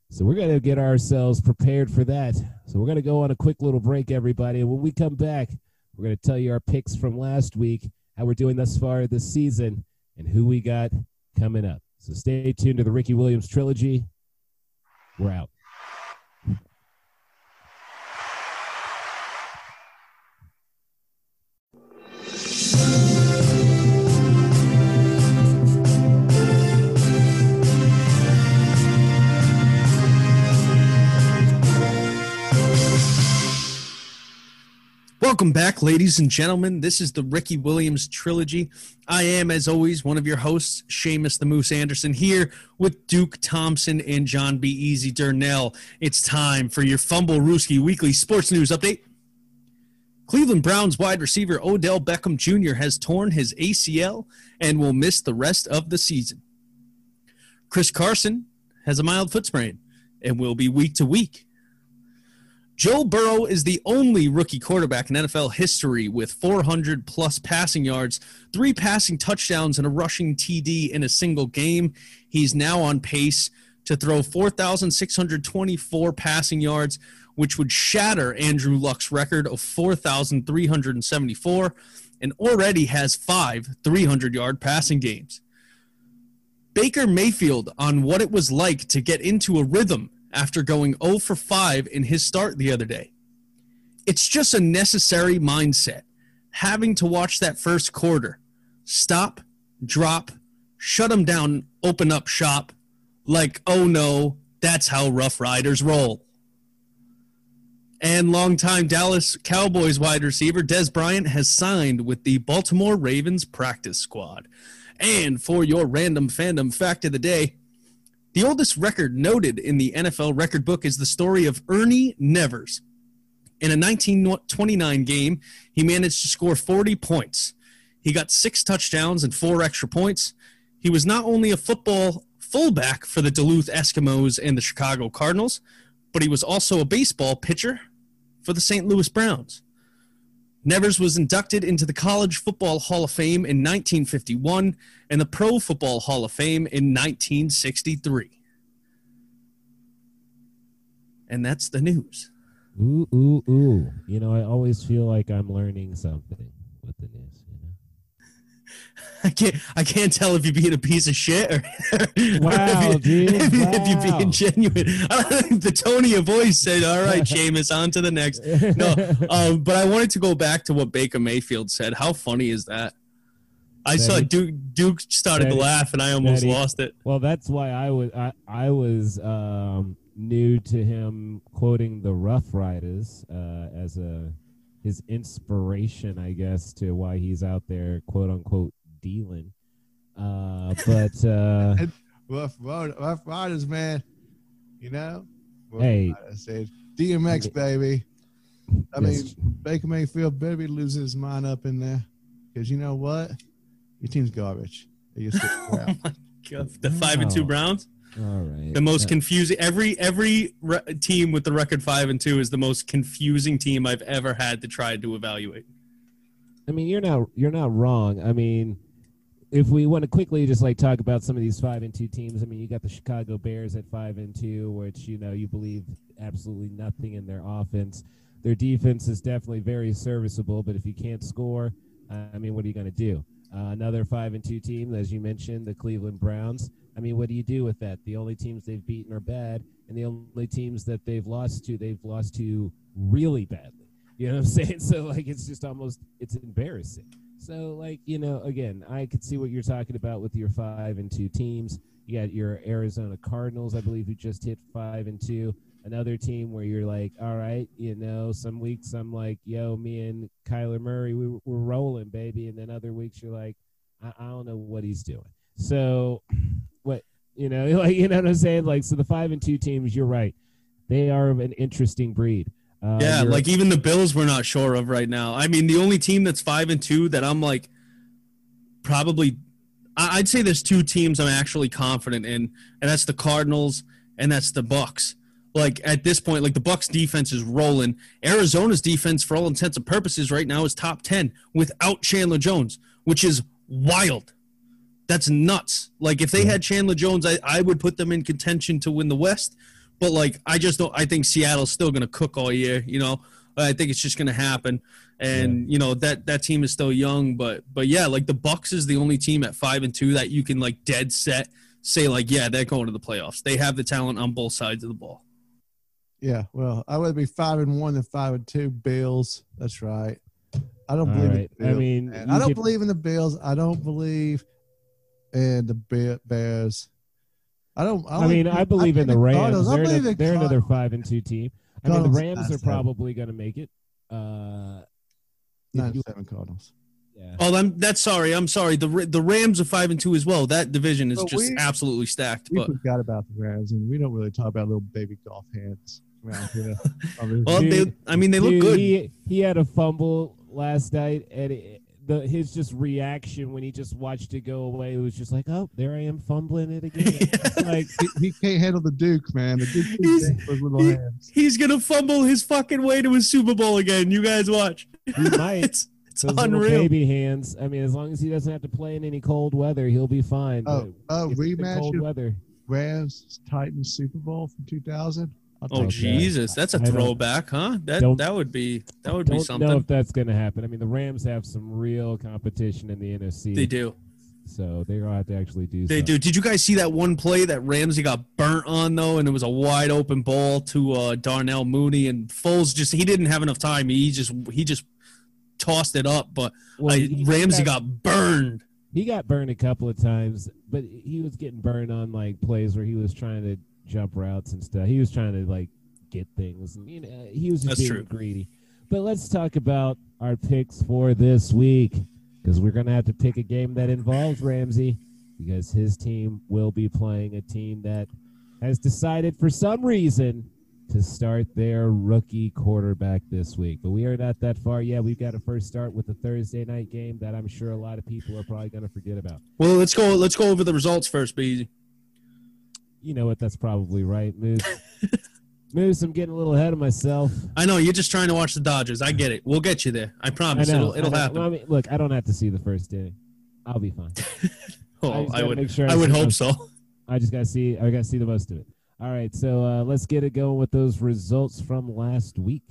So we're going to get ourselves prepared for that. So we're going to go on a quick little break, everybody. And when we come back, we're going to tell you our picks from last week, how we're doing thus far this season, and who we got coming up. So stay tuned to the Ricky Williams Trilogy. We're out. Welcome back, ladies and gentlemen. This is the Ricky Williams Trilogy. I am, as always, one of your hosts, Seamus the Moose Anderson, here with Duke Thompson and John B. Easy Durnell. It's time for your Fumble Rooski Weekly Sports News Update. Cleveland Browns wide receiver Odell Beckham Junior has torn his A C L and will miss the rest of the season. Chris Carson has a mild foot sprain and will be week to week. Joe Burrow is the only rookie quarterback in N F L history with four hundred plus passing yards, three passing touchdowns, and a rushing T D in a single game. He's now on pace to throw four thousand six hundred twenty-four passing yards, which would shatter Andrew Luck's record of four thousand three hundred seventy-four, and already has five three hundred yard passing games. Baker Mayfield on what it was like to get into a rhythm after going oh for five in his start the other day. It's just a necessary mindset, having to watch that first quarter. Stop, drop, shut them down, open up shop. Like, oh no, that's how Rough Riders roll. And longtime Dallas Cowboys wide receiver Dez Bryant has signed with the Baltimore Ravens practice squad. And for your random fandom fact of the day, the oldest record noted in the N F L record book is the story of Ernie Nevers. In a nineteen twenty-nine game, he managed to score forty points. He got six touchdowns and four extra points. He was not only a football fullback for the Duluth Eskimos and the Chicago Cardinals, but he was also a baseball pitcher for the Saint Louis Browns. Nevers was inducted into the College Football Hall of Fame in nineteen fifty-one and the Pro Football Hall of Fame in nineteen sixty-three. And that's the news. Ooh, ooh, ooh. You know, I always feel like I'm learning something with the news. You know? I can't I can't tell if you're being a piece of shit or, wow, or if, you, dude, if, wow. if you're being genuine. The tone of your voice said, all right, Seamus, on to the next. No, um, but I wanted to go back to what Baker Mayfield said. How funny is that? I that saw it, Duke Duke started to laugh, and I almost it, lost it. Well, that's why I was, I, I was um, new to him quoting the Rough Riders uh, as a his inspiration, I guess, to why he's out there, quote-unquote, dealing. Uh, but uh, rough, road, rough riders, man. You know, well, hey, I said D M X, baby. I mean, Baker Mayfield better be losing his mind up in there, because you know what? Your team's garbage. They just oh my God. The five wow. and two Browns. All right. The most confusing. Every every re- team with the record five and two is the most confusing team I've ever had to try to evaluate. I mean, you're not you're not wrong. I mean, if we want to quickly just like talk about some of these five and two teams, I mean, you got the Chicago Bears at five and two, which, you know, you believe absolutely nothing in their offense. Their defense is definitely very serviceable, but if you can't score, I mean, what are you going to do? Uh, another five and two team, as you mentioned, the Cleveland Browns. I mean, what do you do with that? The only teams they've beaten are bad, and the only teams that they've lost to, they've lost to really badly. You know what I'm saying? So like, it's just almost, it's embarrassing. So, like, you know, again, I could see what you're talking about with your five and two teams. You got your Arizona Cardinals, I believe, who just hit five and two. Another team where you're like, all right, you know, some weeks I'm like, yo, me and Kyler Murray, we, we're rolling, baby. And then other weeks you're like, I, I don't know what he's doing. So, what, you know, like, you know what I'm saying? Like, so the five and two teams, you're right. They are an interesting breed. Uh, yeah, like even the Bills we're not sure of right now. I mean, the only team that's five and two that I'm like probably – I'd say there's two teams I'm actually confident in, and that's the Cardinals and that's the Bucs. Like, at this point, like, the Bucs defense is rolling. Arizona's defense, for all intents and purposes right now, is top ten without Chandler Jones, which is wild. That's nuts. Like, if they had Chandler Jones, I, I would put them in contention to win the West. But, like, I just don't – I think Seattle's still going to cook all year, you know. I think it's just going to happen. And, yeah. you know, that, that team is still young. But, but yeah, like, the Bucs is the only team at five and two that you can, like, dead set say, like, yeah, they're going to the playoffs. They have the talent on both sides of the ball. Yeah, well, I would be five and one than five and two Bills. That's right. I don't all believe right. in the Bills. I mean, man. I don't could... believe in the Bills. I don't believe in the Bears. I don't. I, I mean, I believe I in the Rams. They're, another, the they're another five and two team. I mean, the Rams are probably going to make it. Uh, ninety-seven Cardinals. Yeah. Oh, I'm that's sorry. I'm sorry. The the Rams are five and two as well. That division is but just we, absolutely stacked. We but. forgot about the Rams, and we don't really talk about little baby golf hands around here. well, dude, they, I mean, they dude, look good. He, he had a fumble last night, and it, the his just reaction when he just watched it go away, it was just like, oh, there I am fumbling it again. Yeah. Like he, he can't handle the Duke, man. The Duke he's, with little he, hands. He's gonna fumble his fucking way to a Super Bowl again. You guys watch. He might. It's unreal. Baby hands. I mean, as long as he doesn't have to play in any cold weather, he'll be fine. Oh, oh rematch cold weather. Rams Titans Super Bowl from two thousand. Oh Jesus, that. that's a I throwback, huh? That that would be that would be something. I don't know if that's going to happen. I mean, the Rams have some real competition in the N F C. They do. So they're going to have to actually do. They something. do. Did you guys see that one play that Ramsey got burnt on though, and it was a wide open ball to uh, Darnell Mooney, and Foles just he didn't have enough time. He just he just. tossed it up, but well, I, Ramsey got, got burned. He got burned a couple of times, but he was getting burned on like plays where he was trying to jump routes and stuff. He was trying to like get things. You know, he was just That's being true. greedy. But let's talk about our picks for this week because we're going to have to pick a game that involves Ramsey because his team will be playing a team that has decided for some reason to start their rookie quarterback this week. But we are not that far yet. We've got to first start with the Thursday night game that I'm sure a lot of people are probably going to forget about. Well, let's go Let's go over the results first, B. You know what? That's probably right, Moose. Moose, I'm getting a little ahead of myself. I know. You're just trying to watch the Dodgers. I get it. We'll get you there. I promise. I know, it'll it'll I happen. Well, I mean, look, I don't have to see the first day. I'll be fine. oh, I, I would, sure I I would hope most. so. I just got to see. I got to see the most of it. All right, so uh, let's get it going with those results from last week.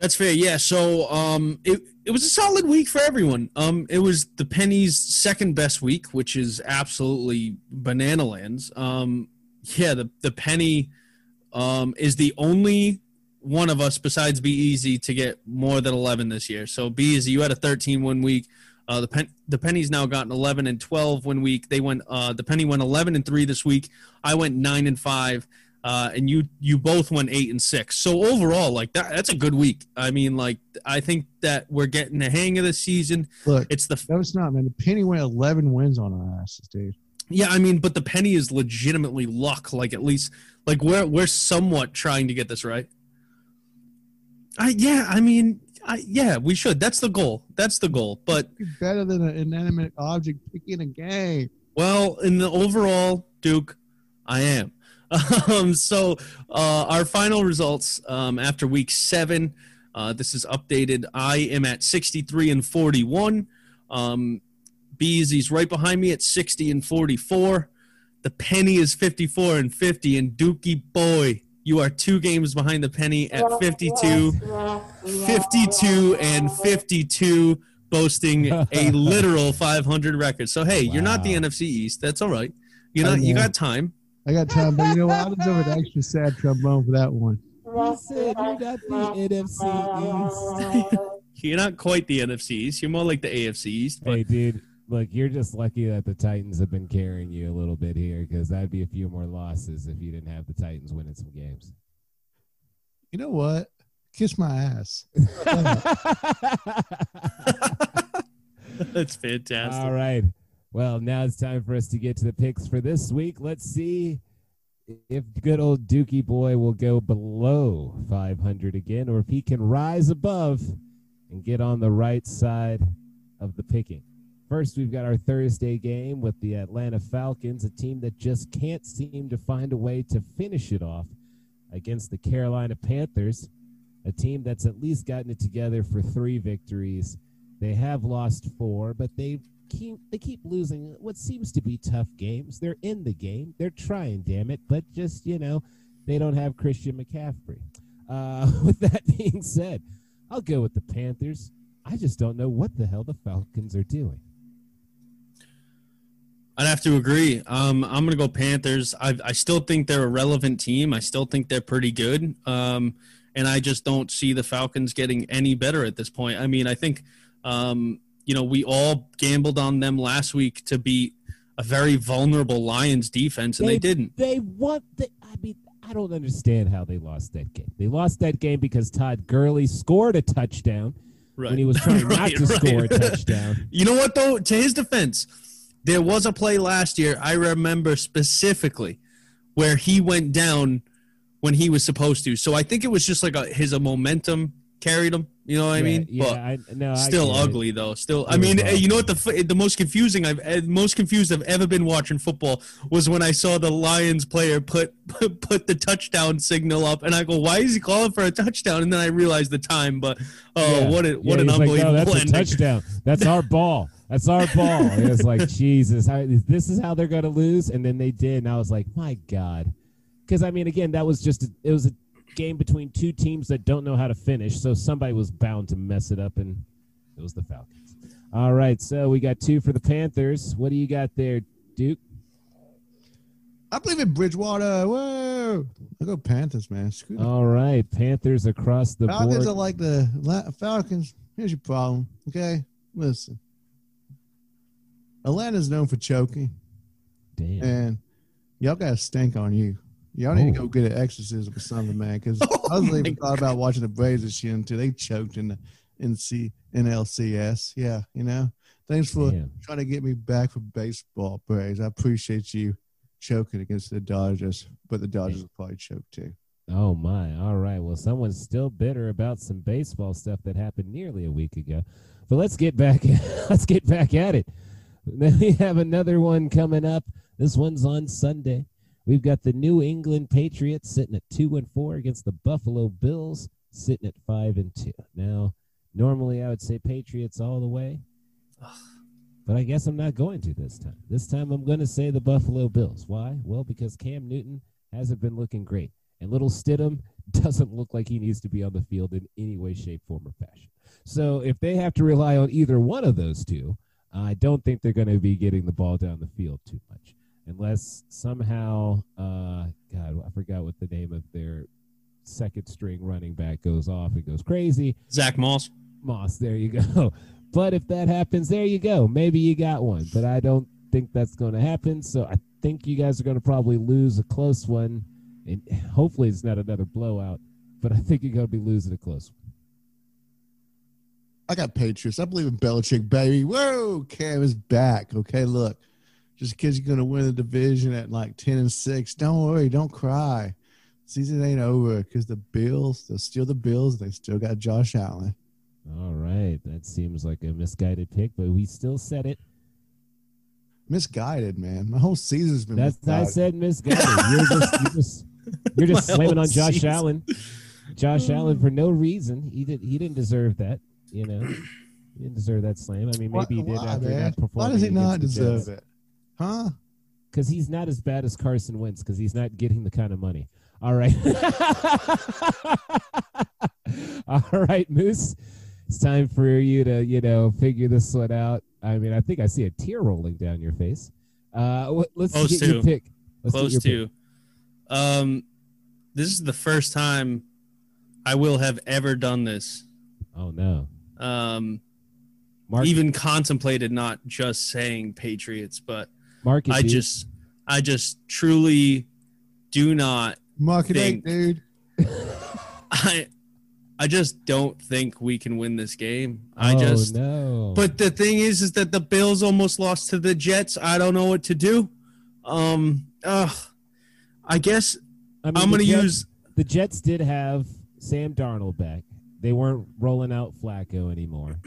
That's fair, yeah. So um, it, it was a solid week for everyone. Um, it was the Penny's second best week, which is absolutely banana lands. Um, yeah, the, the Penny um, is the only one of us besides Be Easy to get more than eleven this year. So Be Easy, you had a thirteen win week. Uh, the pen, the Penny's now gotten eleven and twelve one week. They went uh, the Penny went eleven and three this week. I went nine and five, uh, and you you both went eight and six. So overall, like that, that's a good week. I mean, like I think that we're getting the hang of the season. Look, it's the no, it's not, man. The Penny went eleven wins on our asses, dude. Yeah, I mean, but the Penny is legitimately luck. Like at least, like we're we're somewhat trying to get this right. I yeah, I mean. I, yeah, we should. That's the goal. That's the goal. But you're better than an inanimate object picking a game. Well, in the overall, Duke, I am. Um, so uh, our final results um, after week seven. Uh, this is updated. I am at sixty-three and forty-one. Um, Beezy's right behind me at sixty and forty-four. The Penny is fifty-four and fifty, and Dookie boy. You are two games behind the Penny at fifty-two, fifty-two, and fifty-two, boasting a literal five hundred record. So, hey, wow. You're not the N F C East. That's all right. You're not, you got time. I got time, but you know what? I deserve an extra sad trombone for that one. You said you're not the N F C East. You're not quite the N F C East. You're more like the A F C East. But hey, dude. Look, you're just lucky that the Titans have been carrying you a little bit here because that'd be a few more losses if you didn't have the Titans winning some games. You know what? Kiss my ass. That's fantastic. All right. Well, now it's time for us to get to the picks for this week. Let's see if good old Dookie boy will go below five hundred again or if he can rise above and get on the right side of the picking. First, we've got our Thursday game with the Atlanta Falcons, a team that just can't seem to find a way to finish it off against the Carolina Panthers, a team that's at least gotten it together for three victories. They have lost four, but they keep they keep losing what seems to be tough games. They're in the game. They're trying, damn it, but just, you know, they don't have Christian McCaffrey. Uh, with that being said, I'll go with the Panthers. I just don't know what the hell the Falcons are doing. I'd have to agree. Um, I'm going to go Panthers. I, I still think they're a relevant team. I still think they're pretty good. Um, and I just don't see the Falcons getting any better at this point. I mean, I think, um, you know, we all gambled on them last week to beat a very vulnerable Lions defense, and they, they didn't. They want the, I mean, I don't understand how they lost that game. They lost that game because Todd Gurley scored a touchdown. right. when he was trying right, not to right. score a touchdown. You know what, though? To his defense, there was a play last year, I remember specifically, where he went down when he was supposed to. So I think it was just like a, his a momentum carried him. You know what yeah, I mean? Yeah, but I, no, still I ugly, though. Still, I mean, you know what? The the most confusing I've most confused I've ever been watching football was when I saw the Lions player put put, put the touchdown signal up, and I go, "Why is he calling for a touchdown?" And then I realized the time, but oh, yeah. what a, what yeah, an unbelievable like, no, that's blend. A touchdown. That's our ball. That's our ball. And it's like Jesus, how, this is how they're gonna lose, and then they did, and I was like, my God, because I mean, again, that was just a, it was a. game between two teams that don't know how to finish, so somebody was bound to mess it up, and it was the Falcons. All right, so we got two for the Panthers. What do you got there, Duke? I believe in Bridgewater. Whoa. I go Panthers, man. Screw All right, Panthers across the Falcons board. Falcons are like the Falcons. Here's your problem, okay? Listen. Atlanta's known for choking. Damn. And y'all got a stink on you. Y'all need oh. to go get an exorcism or something, man, because oh I wasn't even thought God. about watching the Braves this year until they choked in the N L C S. Yeah, you know? Thanks for Damn. trying to get me back for baseball, Braves. I appreciate you choking against the Dodgers, but the Dodgers will probably choke too. Oh, my. All right. Well, someone's still bitter about some baseball stuff that happened nearly a week ago. But let's get back, let's get back at it. Then we have another one coming up. This one's on Sunday. We've got the New England Patriots sitting at two and four against the Buffalo Bills sitting at five and two. Now, normally I would say Patriots all the way, but I guess I'm not going to this time. This time I'm going to say the Buffalo Bills. Why? Well, because Cam Newton hasn't been looking great, and little Stidham doesn't look like he needs to be on the field in any way, shape, form, or fashion. So if they have to rely on either one of those two, I don't think they're going to be getting the ball down the field too much. Unless somehow, uh, God, I forgot what the name of their second string running back goes off and goes crazy. Zach Moss. Moss, there you go. But if that happens, there you go. Maybe you got one. But I don't think that's going to happen. So I think you guys are going to probably lose a close one. And hopefully it's not another blowout. But I think you're going to be losing a close one. I got Patriots. I believe in Belichick, baby. Whoa, Cam is back. Okay, look. Just because you're going to win the division at like ten and six, don't worry, don't cry. Season ain't over because the Bills, they're still the Bills, they still got Josh Allen. All right, that seems like a misguided pick, but we still said it. Misguided, man. My whole season's been That's misguided. I said misguided. You're just, you're just, you're just slamming on Josh season. Allen. Josh Allen for no reason. He did. He didn't deserve that, you know. He didn't deserve that slam. I mean, maybe why, he did why, after man? that performance. Why does he not deserve it? Huh? Because he's not as bad as Carson Wentz because he's not getting the kind of money. All right. All right, Moose. It's time for you to, you know, figure this one out. I mean, I think I see a tear rolling down your face. Uh, let's Close get to. your pick. Let's Close your to. Pick. Um, this is the first time I will have ever done this. Oh, no. Um, Mark. Even contemplated not just saying Patriots, but – Market, I dude. just, I just truly do not marketing, think, dude. I, I just don't think we can win this game. I oh, just, no. But the thing is, is that the Bills almost lost to the Jets. I don't know what to do. Um, uh, I guess I mean, I'm gonna Jets, use the Jets. Did have Sam Darnold back? They weren't rolling out Flacco anymore.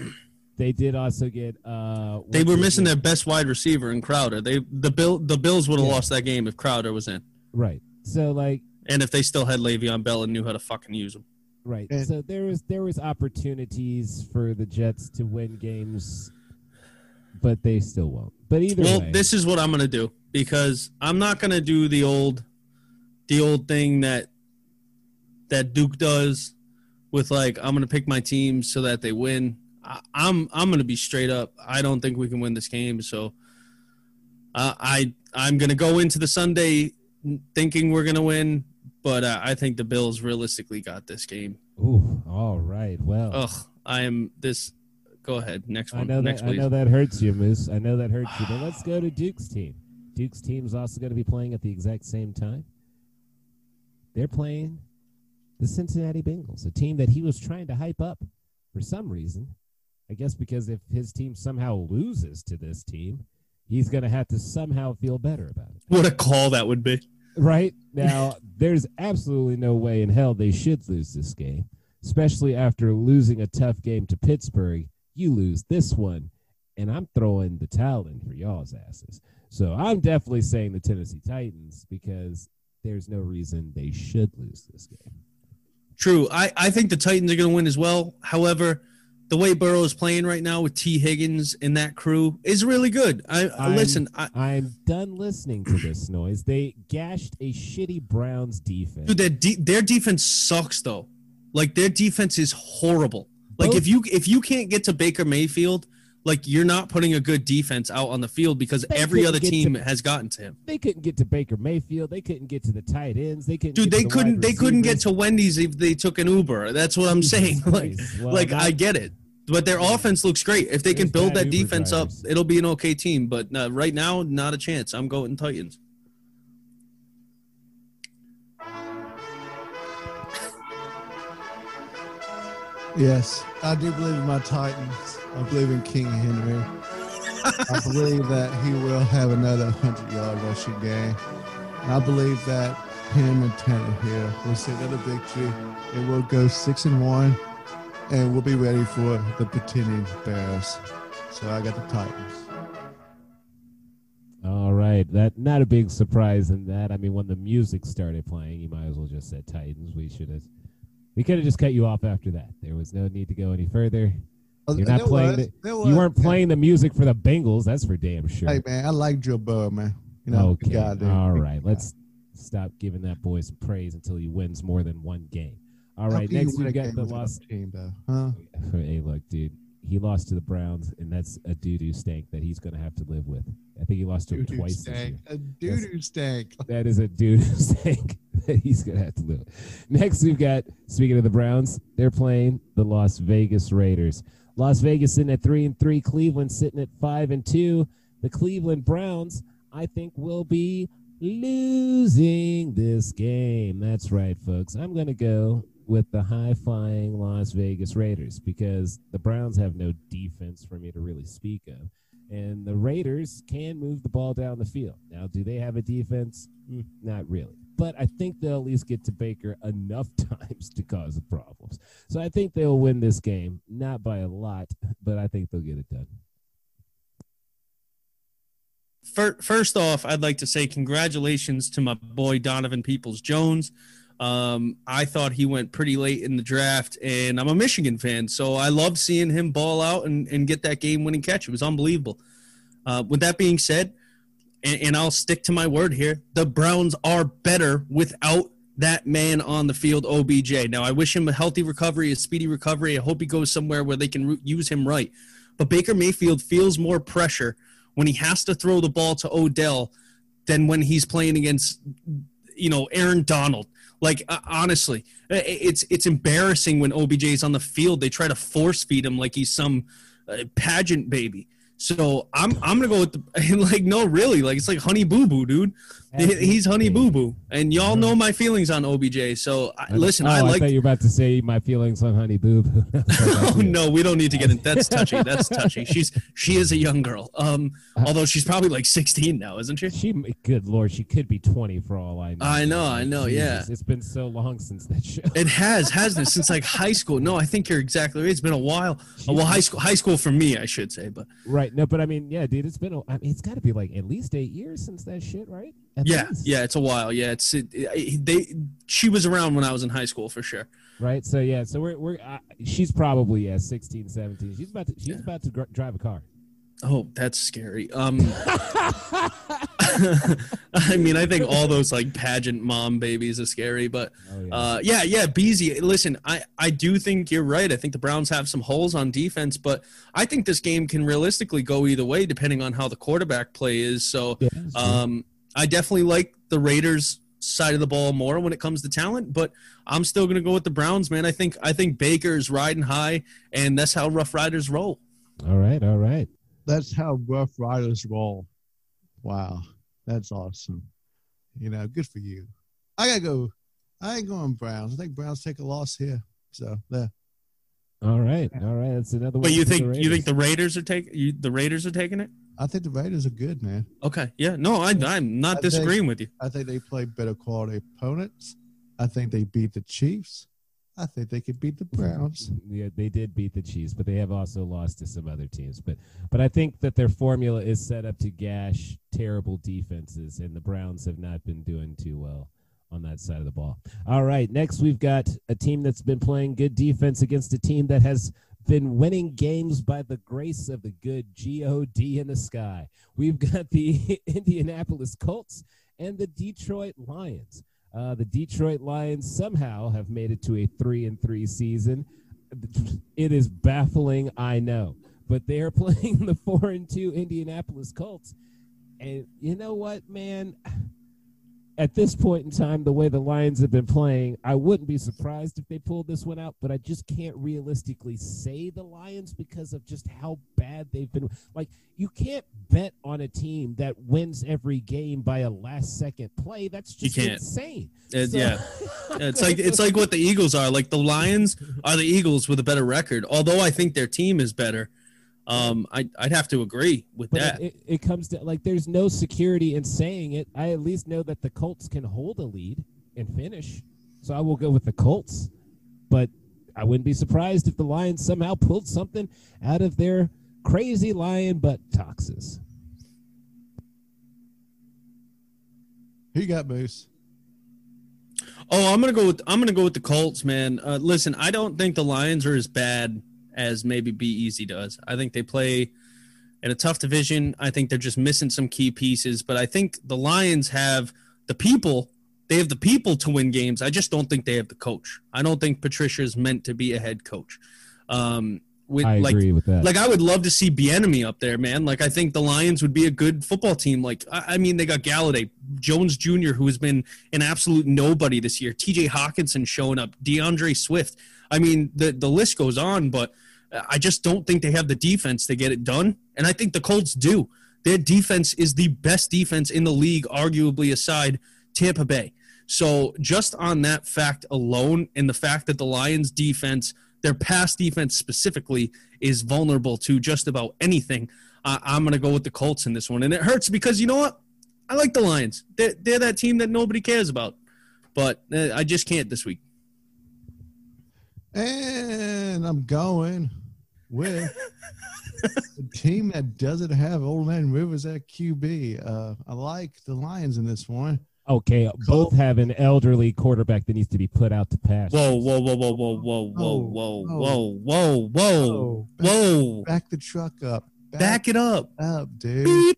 They did also get. Uh, they were missing their best wide receiver in Crowder. They the Bill the Bills would have yeah. lost that game if Crowder was in. Right. So like. And if they still had Le'Veon Bell and knew how to fucking use him. Right. And so there was there was opportunities for the Jets to win games, but they still won't. But either well, way. This is what I'm gonna do because I'm not gonna do the old, the old thing that, that Duke does, with like I'm gonna pick my team so that they win. I'm I'm going to be straight up. I don't think we can win this game. So uh, I, I'm going to go into the Sunday thinking we're going to win, but uh, I think the Bills realistically got this game. Ooh, all right. Well. Ugh, I am this. Go ahead. Next one. I know, next that, I know that hurts you, Moose. I know that hurts you. But let's go to Duke's team. Duke's team is also going to be playing at the exact same time. They're playing the Cincinnati Bengals, a team that he was trying to hype up for some reason. I guess because if his team somehow loses to this team, he's going to have to somehow feel better about it. What a call that would be. Right? Now, there's absolutely no way in hell they should lose this game, especially after losing a tough game to Pittsburgh. You lose this one, and I'm throwing the towel in for y'all's asses. So I'm definitely saying the Tennessee Titans because there's no reason they should lose this game. True. I, I think the Titans are going to win as well. However, the way Burrow is playing right now with T. Higgins and that crew is really good. I, I'm, listen, I, I'm done listening to this noise. They gashed a shitty Browns defense. Dude, their, de- their defense sucks, though. Like, their defense is horrible. Like, Both- if you if you can't get to Baker Mayfield, like, you're not putting a good defense out on the field because they every other team to, has gotten to him. They couldn't get to Baker Mayfield. They couldn't get to the tight ends. They couldn't. Dude, get they to the couldn't. They couldn't get to Wendy's if they took an Uber. That's what I'm saying. Like, well, like I get it, but their yeah. offense looks great. If they There's can build that Uber defense drivers. up, it'll be an okay team. But uh, right now, not a chance. I'm going Titans. Yes, I do believe in my Titans. I believe in King Henry. I believe that he will have another one hundred yard rushing game. And I believe that him and Tannehill will see another victory, and we'll go six and one, and we'll be ready for the pretending Bears. So I got the Titans. All right, that not a big surprise in that. I mean, when the music started playing, you might as well just say Titans. We should have. We could have just cut you off after that. There was no need to go any further. You're not there playing. Was, the, was, you weren't playing the music for the Bengals. That's for damn sure. Hey man, I like Joe Burrow, man. You know, okay. God, all right, let's stop giving that boy some praise until he wins more than one game. All right, next we got the loss team, though. Huh? Hey, look, dude, he lost to the Browns, and that's a doo-doo stank that he's going to have to live with. I think he lost to him twice stank. this year. A doo-doo that's, stank. That is a doo-doo stank that he's going to have to live with. Next, we've got, speaking of the Browns, they're playing the Las Vegas Raiders. Las Vegas sitting at three and three. Cleveland sitting at five and two. The Cleveland Browns, I think, will be losing this game. That's right, folks. I'm going to go with the high-flying Las Vegas Raiders because the Browns have no defense for me to really speak of. And the Raiders can move the ball down the field. Now, do they have a defense? Mm, not really. But I think they'll at least get to Baker enough times to cause problems. So I think they'll win this game. Not by a lot, but I think they'll get it done. First off, I'd like to say congratulations to my boy Donovan Peoples-Jones. Um, I thought he went pretty late in the draft, and I'm a Michigan fan, so I loved seeing him ball out and, and get that game-winning catch. It was unbelievable. Uh, with that being said, and, and I'll stick to my word here, the Browns are better without that man on the field, O B J. Now, I wish him a healthy recovery, a speedy recovery. I hope he goes somewhere where they can use him right. But Baker Mayfield feels more pressure when he has to throw the ball to Odell than when he's playing against, you know, Aaron Donald. Like, uh, honestly, it's it's embarrassing when O B J is on the field. They try to force feed him like he's some uh, pageant baby. So I'm I'm gonna go with the, like no really like it's like Honey Boo Boo, dude. He, he's Honey Boo Boo, and y'all know my feelings on O B J. So I, listen, oh, I like. I thought you were about to say my feelings on Honey Boo Boo. Oh no, we don't need to get in. That's touchy. That's touchy. She's she is a young girl. Um, although she's probably like sixteen now, isn't she? She, good lord, she could be twenty for all I know. I know, I know. Jesus, yeah, it's been so long since that show. It has, hasn't it? Since like high school. No, I think you're exactly right. It's been a while. Uh, well, high school, high school for me, I should say, but right. No, but I mean, yeah, dude, it's been. A, I mean, it's got to be like at least eight years since that shit, right? At yeah, least. yeah, it's a while. Yeah, it's it, it, they. She was around when I was in high school for sure. Right. So yeah. So we're we're. Uh, she's probably yeah, sixteen, seventeen. She's about to. She's yeah. about to gr- drive a car. Oh, that's scary. Um. I mean, I think all those like pageant mom babies are scary, but oh, yeah. Uh, yeah, yeah, Beasy. Listen, I I do think you're right. I think the Browns have some holes on defense, but I think this game can realistically go either way depending on how the quarterback play is. So, yeah, um. I definitely like the Raiders' side of the ball more when it comes to talent, but I'm still going to go with the Browns, man. I think I think Baker's riding high, and that's how Rough Riders roll. All right, all right. That's how Rough Riders roll. Wow, that's awesome. You know, good for you. I got to go. I ain't going Browns. I think Browns take a loss here. So, there. All right, all right. That's another one. But you think you think the Raiders are taking the Raiders are taking it? I think the Raiders are good, man. Okay, yeah. No, I, I'm not I disagreeing think, with you. I think they play better quality opponents. I think they beat the Chiefs. I think they could beat the Browns. Yeah, they did beat the Chiefs, but they have also lost to some other teams. But but I think that their formula is set up to gash terrible defenses, and the Browns have not been doing too well on that side of the ball. All right, next we've got a team that's been playing good defense against a team that has been winning games by the grace of the good G O D in the sky. We've got the Indianapolis Colts and the Detroit Lions. Uh, the Detroit Lions somehow have made it to a three and three season. It is baffling, I know, but they are playing the four and two Indianapolis Colts. And you know what, man? At this point in time, the way the Lions have been playing, I wouldn't be surprised if they pulled this one out, but I just can't realistically say the Lions because of just how bad they've been. Like, you can't bet on a team that wins every game by a last-second play. That's just insane. It, so. Yeah. It's like it's like what the Eagles are. Like, the Lions are the Eagles with a better record, although I think their team is better. Um, I, I'd have to agree with but that. It, it comes to, like, there's no security in saying it. I at least know that the Colts can hold a lead and finish, so I will go with the Colts. But I wouldn't be surprised if the Lions somehow pulled something out of their crazy lion butt toxins. Who you got, Moose? Oh, I'm gonna go with I'm gonna go with the Colts, man. Uh, listen, I don't think the Lions are as bad as maybe B. Easy does. I think they play in a tough division. I think they're just missing some key pieces. But I think the Lions have the people. They have the people to win games. I just don't think they have the coach. I don't think Patricia's meant to be a head coach. Um, with, I like, agree with that. Like, I would love to see Bieniemy up there, man. Like, I think the Lions would be a good football team. Like, I, I mean, they got Galladay, Jones Junior, who has been an absolute nobody this year, T J Hawkinson showing up, DeAndre Swift. I mean, the, the list goes on, but I just don't think they have the defense to get it done. And I think the Colts do. Their defense is the best defense in the league, arguably aside Tampa Bay. So just on that fact alone, and the fact that the Lions defense, their pass defense specifically, is vulnerable to just about anything, uh, I'm going to go with the Colts in this one. And it hurts because, you know what? I like the Lions. They're, they're that team that nobody cares about. But uh, I just can't this week. And I'm going with the team that doesn't have Old Man Rivers at Q B. Uh, I like the Lions in this one. Okay, both have an elderly quarterback that needs to be put out to pass. Whoa, whoa, whoa, whoa, whoa, whoa, whoa, whoa, whoa, whoa, whoa, whoa. Back the truck up. Back, back it up. Up, dude. Beep.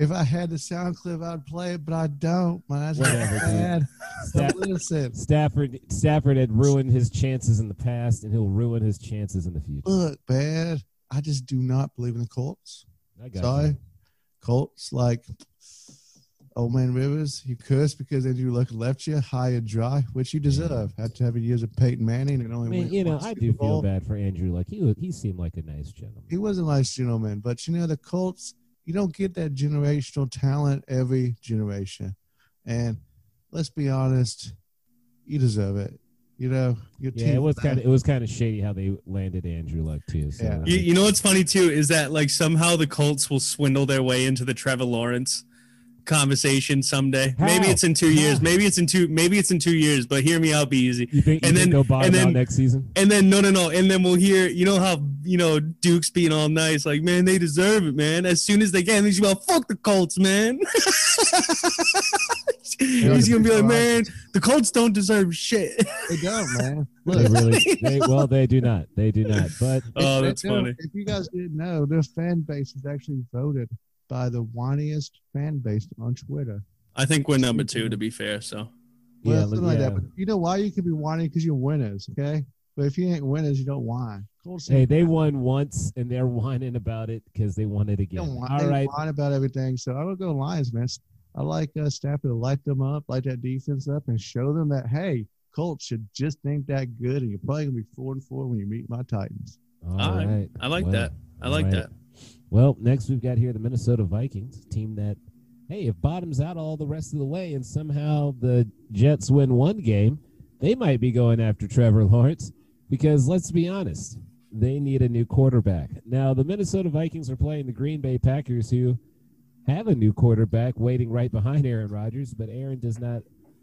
If I had the sound clip, I'd play it, but I don't. My eyes are bad. Stafford, Stafford, Stafford had ruined his chances in the past, and he'll ruin his chances in the future. Look, man, I just do not believe in the Colts. I got Sorry. You. Colts, like Old Man Rivers, you curse because then you look left you high and dry, which you deserve. After having years of Peyton Manning and only, man, you know, I do feel bad for Andrew. Like he, he seemed like a nice gentleman. He was a nice gentleman, but you know the Colts. You don't get that generational talent every generation. And let's be honest, you deserve it. You know, your yeah, team it was kind of it was kind of shady how they landed Andrew Luck too. So. Yeah. You, you know what's funny too is that like somehow the Colts will swindle their way into the Trevor Lawrence conversation someday. How? Maybe it's in two How? years. Maybe it's in two. Maybe it's in two years. But hear me out, be easy. You think, you and then go bottom out next season. And then no, no, no. And then we'll hear. You know how you know Duke's being all nice, like man, they deserve it, man. As soon as they can, he's gonna fuck the Colts, man. He's gonna be like, man, the Colts don't deserve shit. They don't, man. They really, they, well, they do not. They do not. But oh, that's they, funny. If you guys didn't know, their fan base is actually voted by the whiniest fan base on Twitter. I think we're number two, to be fair. So, well, yeah, something yeah. like that. But you know why you can be whining? Because you're winners, okay? But if you ain't winners, you don't whine. Cool. Hey, they won once, and they're whining about it because they won it again. They don't whine, All they right, whine about everything. So I would go Lions, man. I like uh, Stafford to light them up, light that defense up, and show them that hey, Colts should just ain't that good, and you're probably gonna be four and four when you meet my Titans. All, All right. right, I like well, that. I like right. that. Well, next we've got here the Minnesota Vikings, team that, hey, if bottoms out all the rest of the way and somehow the Jets win one game, they might be going after Trevor Lawrence. because let's be honest, they need a new quarterback. Now, the Minnesota Vikings are playing the Green Bay Packers, who have a new quarterback waiting right behind Aaron Rodgers, but Aaron does not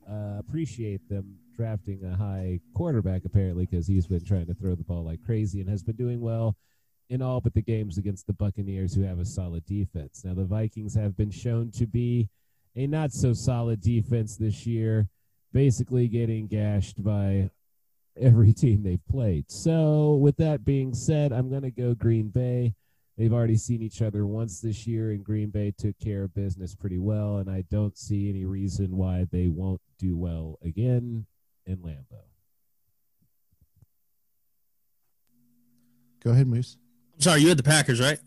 uh, appreciate them drafting a high quarterback, apparently, because he's been trying to throw the ball like crazy and has been doing well in all but the games against the Buccaneers, who have a solid defense. Now, the Vikings have been shown to be a not-so-solid defense this year, basically getting gashed by every team they've played. So with that being said, I'm going to go Green Bay. They've already seen each other once this year, and Green Bay took care of business pretty well, and I don't see any reason why they won't do well again in Lambeau. Go ahead, Moose. I'm sorry, you had the Packers, right?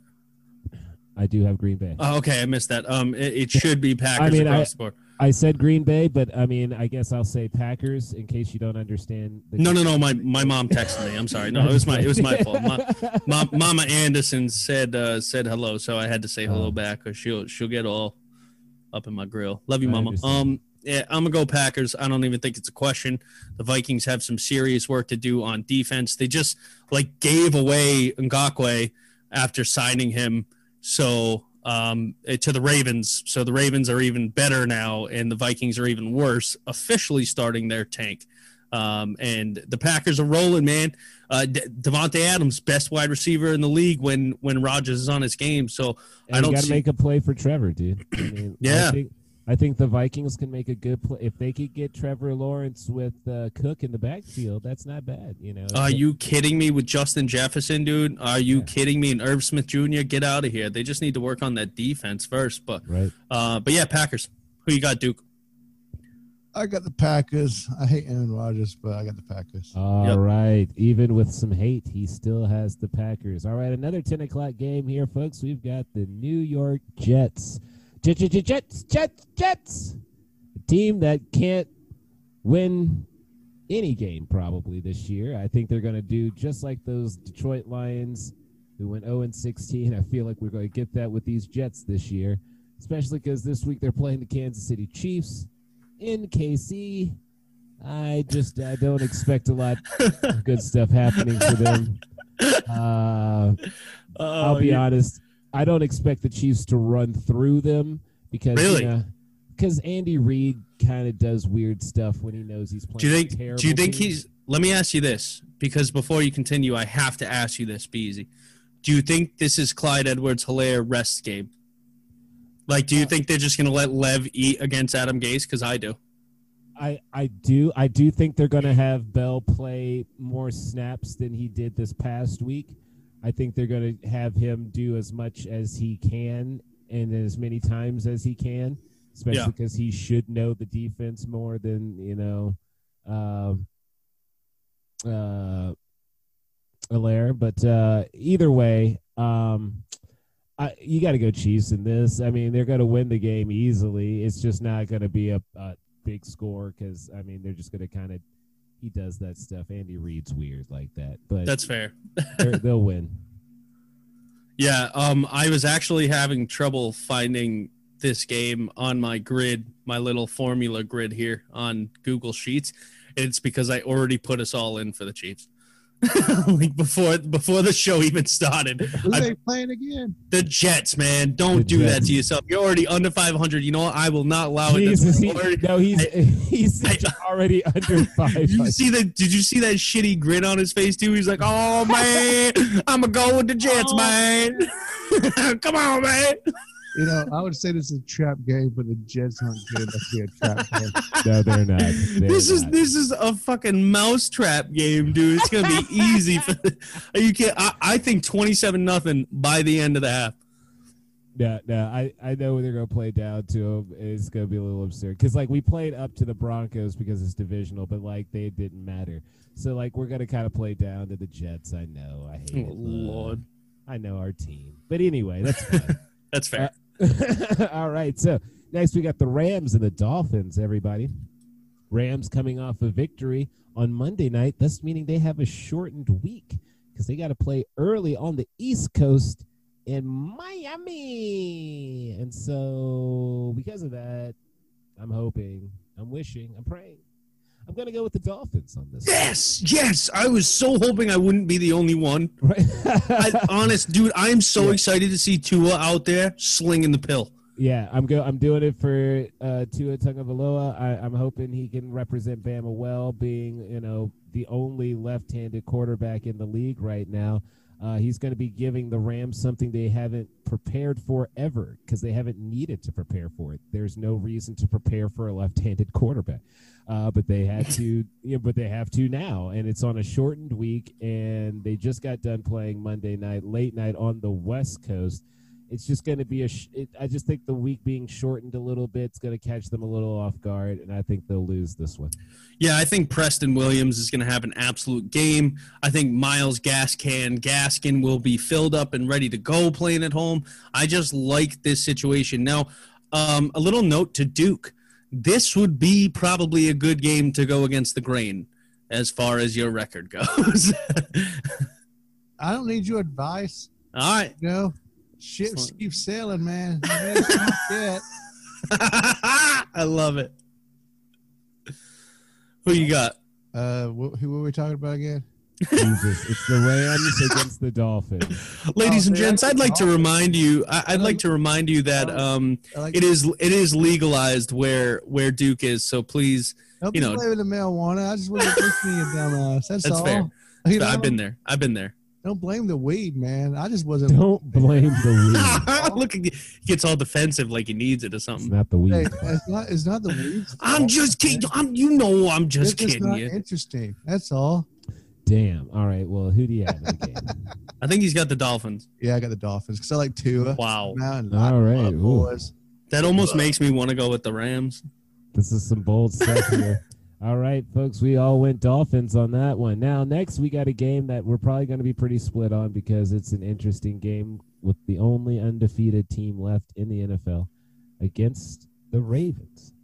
I do have Green Bay. Oh, okay, I missed that. Um, it, it should be Packers I mean, across I, the board. I said Green Bay, but I mean, I guess I'll say Packers in case you don't understand. The no, no, no. My my mom texted me. I'm sorry. No, it was my it was my fault. My, my, Mama Anderson said uh, said hello, so I had to say hello back, or she'll she'll get all up in my grill. Love you, Mama. Um, yeah, I'm gonna go Packers. I don't even think it's a question. The Vikings have some serious work to do on defense. They just like gave away Ngakoue after signing him. So um, to the Ravens. So the Ravens are even better now, and the Vikings are even worse, officially starting their tank. Um, and the Packers are rolling, man. Uh, De- Devontae Adams, best wide receiver in the league when when Rodgers is on his game. So and I don't got to see- make a play for Trevor, dude. I mean, yeah. I think, I think the Vikings can make a good play. If they could get Trevor Lawrence with uh, Cook in the backfield, that's not bad. You know. Are you kidding me with Justin Jefferson, dude? Are you yeah. kidding me? And Irv Smith Junior, get out of here. They just need to work on that defense first. But, right. uh, but yeah, Packers. Who you got, Duke? I got the Packers. I hate Aaron Rodgers, but I got the Packers. All yep. right. Even with some hate, he still has the Packers. All right, another ten o'clock game here, folks. We've got the New York Jets. Jets, Jets, Jets, Jets, a team that can't win any game probably this year. I think they're going to do just like those Detroit Lions who went oh and sixteen. I feel like we're going to get that with these Jets this year, especially because this week they're playing the Kansas City Chiefs in K C. I just I don't expect a lot of good stuff happening for them. Uh, I'll be yeah. honest. I don't expect the Chiefs to run through them because really? you know, because Andy Reid kind of does weird stuff when he knows he's playing. Do you think? Terrible do you think teams. he's? Let me ask you this, because before you continue, I have to ask you this, Beezy. Do you think this is Clyde Edwards-Helaire rest game? Like, do you uh, think they're just going to let Lev eat against Adam Gase? Because I do. I, I do. I do think they're going to have Bell play more snaps than he did this past week. I think they're going to have him do as much as he can and as many times as he can, especially yeah. because he should know the defense more than, you know, uh, uh, Allaire. But uh, either way, um, I, you got to go Chiefs in this. I mean, they're going to win the game easily. It's just not going to be a, a big score because, I mean, they're just going to kind of – he does that stuff. Andy Reid's weird like that, but that's fair. They'll win. Yeah, um, I was actually having trouble finding this game on my grid, my little formula grid here on Google Sheets. It's because I already put us all in for the Chiefs, like before before the show even started. Who are they playing again? The Jets, man. Don't the do Jets. that to yourself. You're already under five hundred. You know what? I will not allow it. Jesus, he, already, no, he's I, he's I, already under five hundred. You see the, did you see that shitty grin on his face, too? He's like, oh, man, I'm going to go with the Jets, oh, man. Come on, man. You know, I would say this is a trap game, but the Jets aren't good enough to be a trap game. No, they're not. They're this is not. This is a fucking mousetrap game, dude. It's gonna be easy. For, are you kidding? I, I think twenty-seven nothing by the end of the half. Yeah, no, I, I know they're gonna play down to them. It's gonna be a little absurd because like we played up to the Broncos because it's divisional, but like they didn't matter. So like we're gonna kind of play down to the Jets. I know. I hate oh, it. Lord, I know our team, but anyway, that's fine. That's fair. Uh, all right. So next we got the Rams and the Dolphins, everybody. Rams coming off a victory on Monday night. That's meaning they have a shortened week because they got to play early on the East Coast in Miami. And so because of that, I'm hoping, I'm wishing, I'm praying. I'm going to go with the Dolphins on this. Yes, one. yes. I was so hoping I wouldn't be the only one. Right. I, honest, dude, I'm so yeah. excited to see Tua out there slinging the pill. Yeah, I'm go. I'm doing it for uh, Tua Tagovailoa. I, I'm hoping he can represent Bama well, being you know the only left-handed quarterback in the league right now. Uh, he's going to be giving the Rams something they haven't prepared for ever because they haven't needed to prepare for it. There's no reason to prepare for a left-handed quarterback, uh, but they had to. You know, but they have to now, and it's on a shortened week, and they just got done playing Monday night, late night on the West Coast. It's just going to be a sh- – I just think the week being shortened a little bit is going to catch them a little off guard, and I think they'll lose this one. Yeah, I think Preston Williams is going to have an absolute game. I think Myles Gaskin, Gaskin will be filled up and ready to go playing at home. I just like this situation. Now, um, a little note to Duke. This would be probably a good game to go against the grain as far as your record goes. I don't need your advice. All right. You know? Ships keep sailing, man. I love it. Who you got? Uh, wh- who were we talking about again? Jesus, it's the Rams against the Dolphins. Ladies oh, and gents, I'd like Dolphins. to remind you. I, I'd like to remind you that um, like it is it is legalized where where Duke is. So please, don't you know, play with the marijuana. I just want to push me a dumbass. That's, that's all. Fair. You know, I've been there. I've been there. Don't blame the weed, man. I just wasn't. Don't blame the weed. Look, he gets all defensive like he needs it or something. It's not the weed. Hey, it's, not, it's not the weed. I'm just kidding. I'm, you know I'm just it's kidding not you. Interesting. That's all. Damn. All right. Well, who do you have in the game? I think he's got the Dolphins. Yeah, I got the Dolphins because I like Tua. Wow. All right. Boys. That almost Ooh. makes me want to go with the Rams. This is some bold stuff here. All right, folks, we all went Dolphins on that one. Now, next we got a game that we're probably going to be pretty split on because it's an interesting game with the only undefeated team left in the N F L against the Ravens.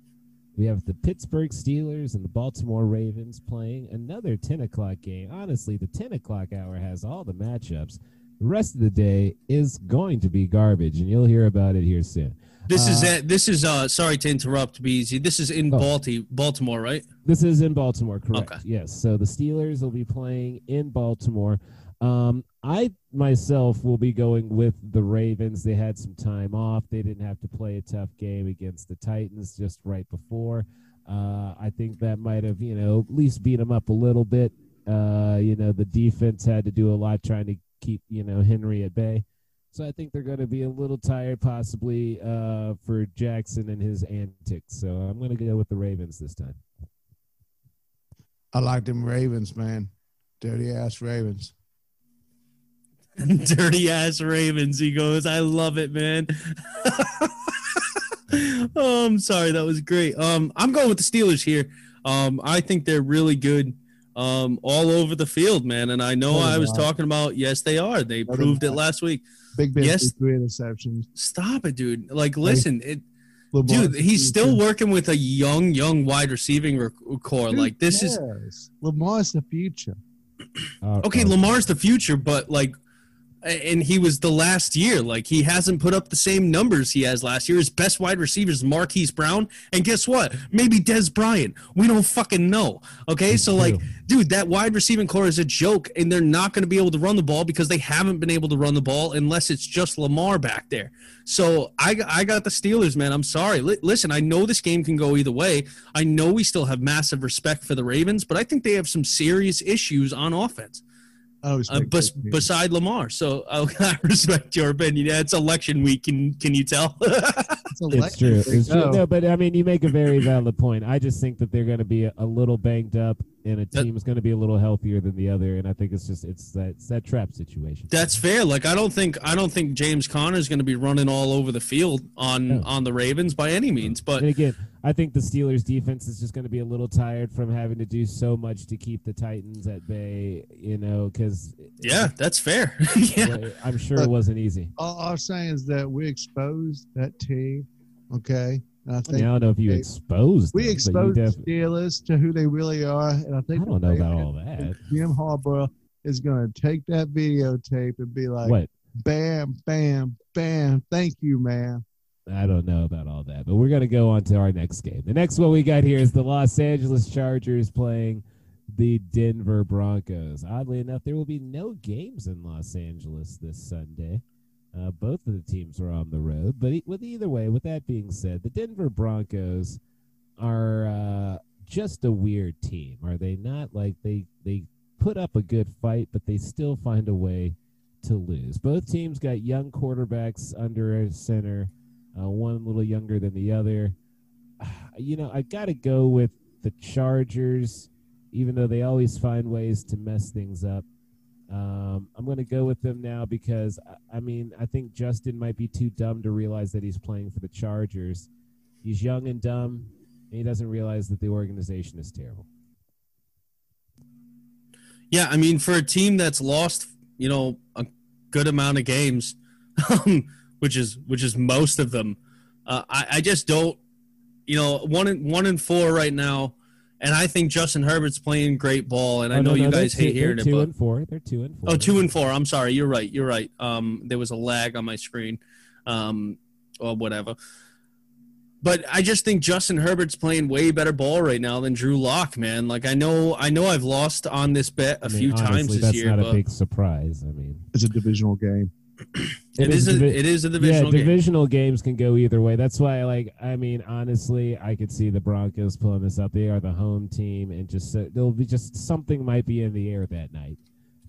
We have the Pittsburgh Steelers and the Baltimore Ravens playing another ten o'clock game. Honestly, the ten o'clock hour has all the matchups. The rest of the day is going to be garbage, and you'll hear about it here soon. This uh, is at, this is uh sorry to interrupt, B Z. This is in oh. Balti, Baltimore, right? This is in Baltimore, correct? Okay. Yes. So the Steelers will be playing in Baltimore. Um, I myself will be going with the Ravens. They had some time off. They didn't have to play a tough game against the Titans just right before. Uh, I think that might have you know at least beat them up a little bit. Uh, you know the defense had to do a lot trying to keep you know Henry at bay. So I think they're going to be a little tired possibly uh, for Jackson and his antics. So I'm going to go with the Ravens this time. I like them Ravens, man. Dirty-ass Ravens. Dirty-ass Ravens, he goes. I love it, man. oh, I'm sorry. That was great. Um, I'm going with the Steelers here. Um, I think they're really good. Um, all over the field, man. And I know oh, I was wow. talking about, yes, they are. They no, proved it last week. Big Ben, yes, three interceptions. Stop it, dude. Like, listen, it, dude, he's still working with a young, young wide receiving core. Who like, this cares? is Lamar's the future. okay, Lamar's the future, but like, and he was the last year. Like, he hasn't put up the same numbers he has last year. His best wide receiver is Marquise Brown. And guess what? Maybe Dez Bryant. We don't fucking know. Okay? So, like, dude, that wide receiving core is a joke, and they're not going to be able to run the ball because they haven't been able to run the ball unless it's just Lamar back there. So, I, I got the Steelers, man. I'm sorry. L- listen, I know this game can go either way. I know we still have massive respect for the Ravens, but I think they have some serious issues on offense. I uh, bes- beside Lamar, so I, I respect your opinion. Yeah, it's election week. Can can you tell? it's, it's true. It's true. Oh. No, but I mean, you make a very valid point. I just think that they're going to be a, a little banged up, and a team is going to be a little healthier than the other. And I think it's just it's that it's that trap situation. That's fair. Like I don't think I don't think James Conner is going to be running all over the field on no. on the Ravens by any means. But and again, I think the Steelers defense is just going to be a little tired from having to do so much to keep the Titans at bay. You know, because yeah, that's fair. yeah. I'm sure Look, it wasn't easy. All I'm saying is that we exposed that team. Okay. And I, think I, mean, I don't know if you they, exposed them, we exposed the Steelers to who they really are, and I think I don't know about all that. Jim Harbaugh is going to take that videotape and be like, what? "Bam, bam, bam! Thank you, man." I don't know about all that, but we're going to go on to our next game. The next one we got here is the Los Angeles Chargers playing the Denver Broncos. Oddly enough, there will be no games in Los Angeles this Sunday. Uh, both of the teams are on the road, but e- with either way, with that being said, the Denver Broncos are uh, just a weird team. Are they not? Like they, they put up a good fight, but they still find a way to lose. Both teams got young quarterbacks under center. Uh, one a little younger than the other. You know, I got to go with the Chargers, even though they always find ways to mess things up. Um, I'm going to go with them now because, I mean, I think Justin might be too dumb to realize that he's playing for the Chargers. He's young and dumb, and he doesn't realize that the organization is terrible. Yeah, I mean, for a team that's lost, you know, a good amount of games, which is which is most of them. Uh, I, I just don't, you know, one and one and four right now, and I think Justin Herbert's playing great ball. And oh, I know no, you no, guys hate two, hearing it, but they're two and four. They're two and four. Oh, two and four. I'm sorry. You're right. You're right. Um, there was a lag on my screen, um, or whatever. But I just think Justin Herbert's playing way better ball right now than Drew Locke, man. Like I know, I know, I've lost on this bet a I mean, few honestly, times this that's year. That's not but... a big surprise. I mean, it's a divisional game. It, it is. A, it is a divisional. Yeah, divisional game. Games can go either way. That's why, like, I mean, honestly, I could see the Broncos pulling this up. They are the home team, and just uh, there'll be just something might be in the air that night.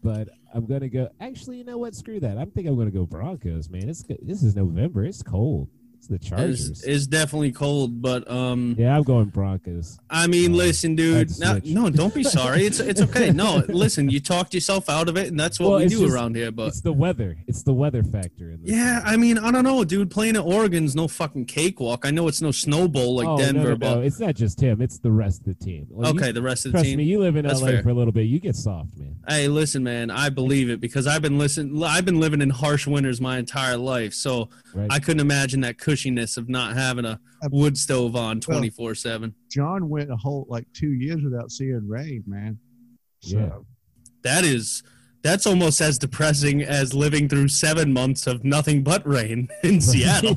But I'm gonna go. Actually, you know what? Screw that. I think I'm gonna go Broncos, man. It's this is November. It's cold. It's the Chargers. It's, it's definitely cold, but um. Yeah, I'm going Broncos. I mean, um, listen, dude. No, no, don't be sorry. It's it's okay. No, listen. You talked yourself out of it, and that's what well, we do just, around here. But it's the weather. It's the weather factor. In this yeah, thing. I mean, I don't know, dude. Playing in Oregon's no fucking cakewalk. I know it's no snowball like oh, Denver, no, no, but no. It's not just him. It's the rest of the team. Like, okay, you, the rest of the trust team. Trust me, you live in that's L A fair. For a little bit. You get soft, man. Hey, listen, man. I believe it because I've been listen. I've been living in harsh winters my entire life, so right. I couldn't imagine that. Could Cushiness of not having a wood stove on twenty-four seven. Well, John went a whole like two years without seeing rain, man. So. Yeah, that is that's almost as depressing as living through seven months of nothing but rain in Seattle.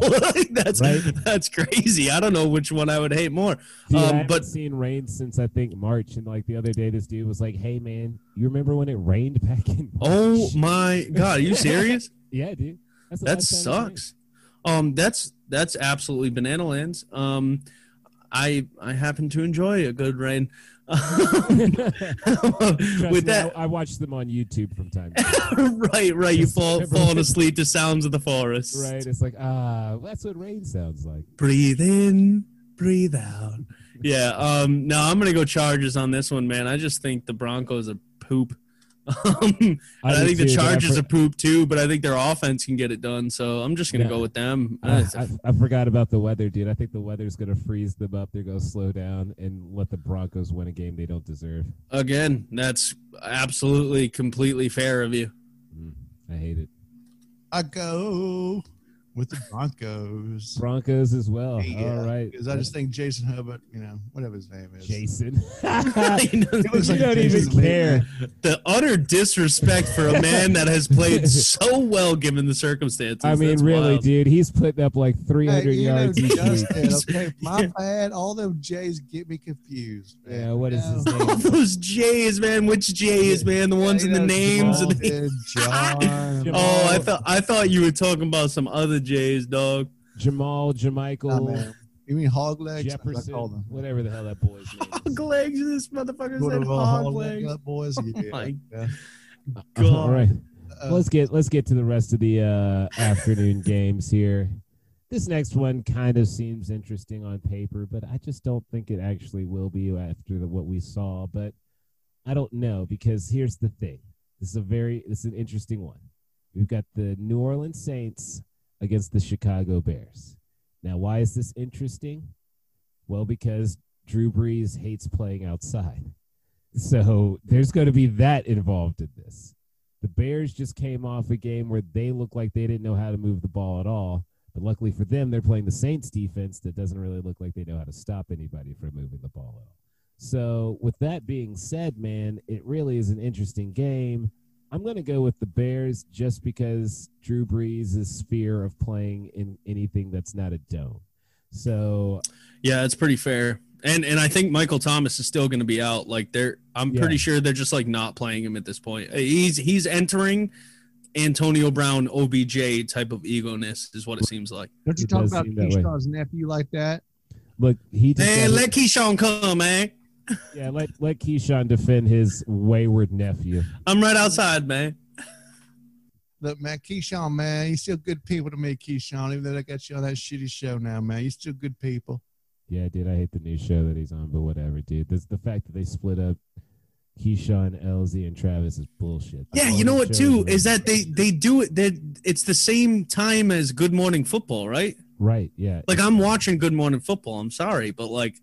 that's right? That's crazy. I don't know which one I would hate more. Dude, um, I haven't but seen rain since I think March, and like the other day, this dude was like, "Hey, man, you remember when it rained back in?" March? Oh my God, are you serious? Yeah, dude, that's that sucks. Um, that's that's absolutely banana lands. Um, I I happen to enjoy a good rain. Um, with that, I, I watch them on YouTube from time to time. right, right. Just you fall falling asleep to sounds of the forest. Right. It's like ah, uh, that's what rain sounds like. Breathe in, breathe out. Yeah. Um. No, I'm gonna go Chargers on this one, man. I just think the Broncos are poop. Um, and I, I think too, the Chargers for- are poop too, but I think their offense can get it done. So I'm just gonna yeah. go with them. Uh, I, I forgot about the weather, dude. I think the weather's gonna freeze them up. They're gonna slow down and let the Broncos win a game they don't deserve. Again, that's absolutely completely fair of you. Mm, I hate it. I go with the Broncos. Broncos as well. Yeah, all right. Because I just think Jason Herbert, you know, whatever his name is. Jason. You looks like don't Jason even care. The utter disrespect for a man that has played so well given the circumstances. I mean, that's really, wild. Dude, he's putting up like three hundred hey, you know, yards. Justin, okay, my yeah. bad. All those J's get me confused. Man. Yeah, what is his name? All those J's, man. Which J's, man? The ones yeah, in the names. Jamal, and the... John. Oh, I thought I thought you were talking about some other Jays, dog. Jamal, Jamichael. Nah, you mean hog legs? Jefferson, I whatever the hell that boy's name is. Hog legs, this motherfucker said hog, hog legs. Leg boys. Oh yeah. My yeah. God. All right. Uh, let's get let's get to the rest of the uh, afternoon games here. This next one kind of seems interesting on paper, but I just don't think it actually will be after the, what we saw. But I don't know, because here's the thing. This is a very this is an interesting one. We've got the New Orleans Saints against the Chicago Bears. Now, why is this interesting? Well, because Drew Brees hates playing outside. So there's going to be that involved in this. The Bears just came off a game where they looked like they didn't know how to move the ball at all. But luckily for them, they're playing the Saints defense that doesn't really look like they know how to stop anybody from moving the ball at all. So with that being said, man, it really is an interesting game. I'm going to go with the Bears just because Drew Brees' fear of playing in anything that's not a dome. So, yeah, it's pretty fair. And and I think Michael Thomas is still going to be out. Like they're, I'm yeah. pretty sure they're just like not playing him at this point. He's he's entering Antonio Brown, O B J type of egoness is what it seems like. Don't you talk about Keyshawn's nephew like that? Look, he man, let Keyshawn come, man. Yeah, let let Keyshawn defend his wayward nephew. I'm right outside, man. Look, man, Keyshawn, man, you're still good people to me, Keyshawn. Even though I got you on that shitty show now, man, you're still good people. Yeah, dude, I hate the new show that he's on, but whatever, dude. This, the fact that they split up Keyshawn, Elsie, and Travis is bullshit. Yeah, you know what, too, is that they, they do it. It's the same time as Good Morning Football, right? Right, yeah. Like, I'm watching Good Morning Football. I'm sorry, but, like,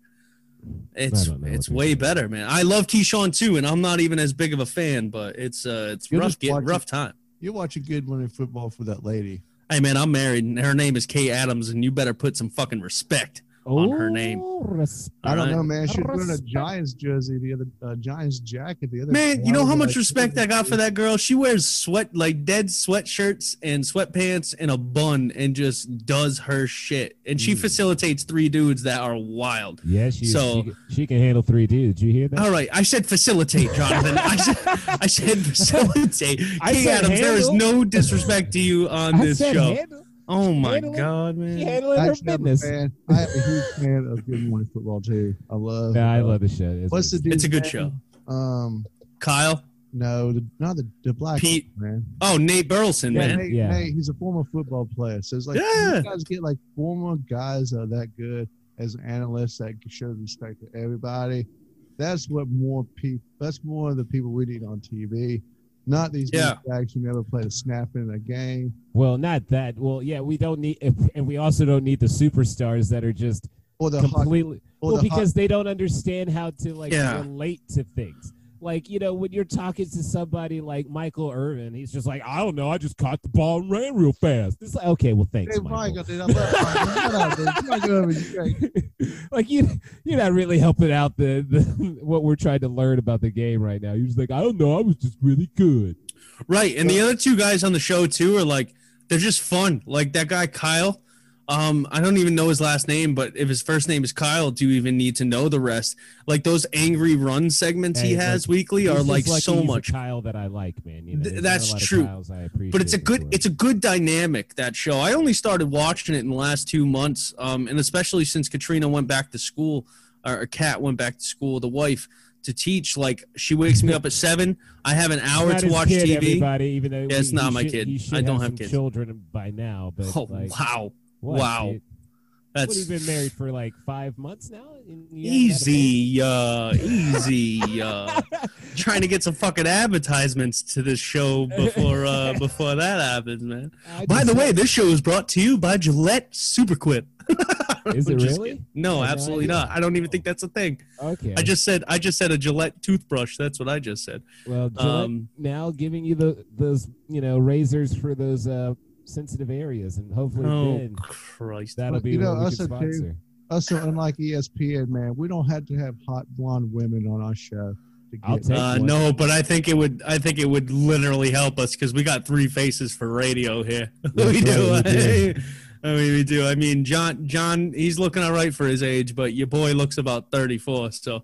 it's it's way better, man. I love Keyshawn, too, and I'm not even as big of a fan, but it's uh, it's rough rough time. You're watching Good Morning Football for that lady. Hey, man, I'm married, and her name is Kay Adams, and you better put some fucking respect on her name. Oh, I don't know, man. She's wearing a Giants jersey, the other uh, Giants jacket, the other. Man, you know how much like, respect I got for that girl? She wears sweat, like dead sweatshirts and sweatpants and a bun and just does her shit. And she mm. facilitates three dudes that are wild. Yeah, she, so, she, she can handle three dudes. You hear that? All right. I said facilitate, Jonathan. I, said, I said facilitate. I King said Adams, handle. There is no disrespect to you on I this show. Handle. Oh, my handling, God, man. Handling her business. Man, I am a huge fan of Good Morning Football, too. I love yeah, I love the show. It's, what's the it's a good show. Um, Kyle? No, the, not the, the black Pete. Guy, man. Oh, Nate Burleson, yeah, man. Nate, yeah. Nate, he's a former football player. So it's like yeah. you guys get like former guys that are that good as analysts that show respect to everybody. That's what more people – that's more of the people we need on T V. Not these yeah. guys who never played a snap in a game. Well, not that. Well, yeah, we don't need, if, and we also don't need the superstars that are just or the completely. Hockey, or well, the because hockey. They don't understand how to like yeah. relate to things. Like, you know, when you're talking to somebody like Michael Irvin, he's just like, I don't know, I just caught the ball and ran real fast. It's like, okay, well, thanks, hey, Michael. Like, you, you're not really helping out the, the what we're trying to learn about the game right now. You're just like, I don't know, I was just really good. Right, and the other two guys on the show, too, are like, they're just fun. Like, that guy, Kyle, Um, I don't even know his last name, but if his first name is Kyle, do you even need to know the rest? Like those angry run segments hey, he has like, weekly are like so much Kyle that I like, man. You know, Th- that's true. But it's a good, before. it's a good dynamic, that show. I only started watching it in the last two months. Um, and especially since Katrina went back to school or Kat went back to school, the wife to teach, like she wakes me up at seven. I have an hour to watch kid, T V. Everybody, even though yeah, it's not my should, kid. I don't have, have kids. Children by now, but oh, like, wow. What, wow, dude? That's what, you've been married for like five months now. Easy, uh, easy. Uh, trying to get some fucking advertisements to this show before uh, before that happens, man. I by the way, this show is brought to you by Gillette SuperQuip. Is it really? No, I absolutely not. I don't even think that's a thing. Okay. I just said I just said a Gillette toothbrush. That's what I just said. Well, Gillette um, now giving you the those you know razors for those. Uh, sensitive areas, and hopefully oh, then Christ. That'll be you know, what we can sponsor. Also, unlike E S P N, man, we don't have to have hot blonde women on our show. To get I'll take uh, no, but I think it would. I think it would literally help us because we got three faces for radio here. we do. Right, we do. I mean, we do. I mean, John. John, he's looking all right for his age, but your boy looks about thirty-four. So.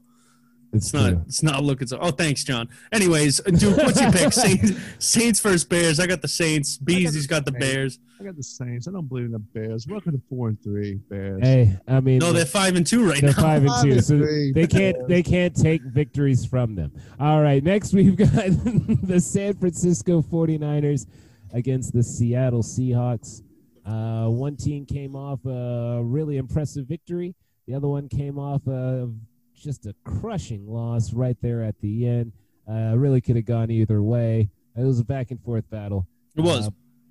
It's, it's not. It's not looking so. Oh, thanks, John. Anyways, Duke, what's your pick? Saints, Saints versus Bears. I got the Saints. Beezy's got the Bears. I got the Saints. I don't believe in the Bears. Welcome to four and three Bears. Hey, I mean, no, they're five and two right they're now. They're five and five two, and so three. They can't. They can't take victories from them. All right, next we've got the San Francisco forty-niners against the Seattle Seahawks. Uh, one team came off a really impressive victory. The other one came off a. Just a crushing loss right there at the end. Uh, really could have gone either way. It was a back-and-forth battle. It was. Uh,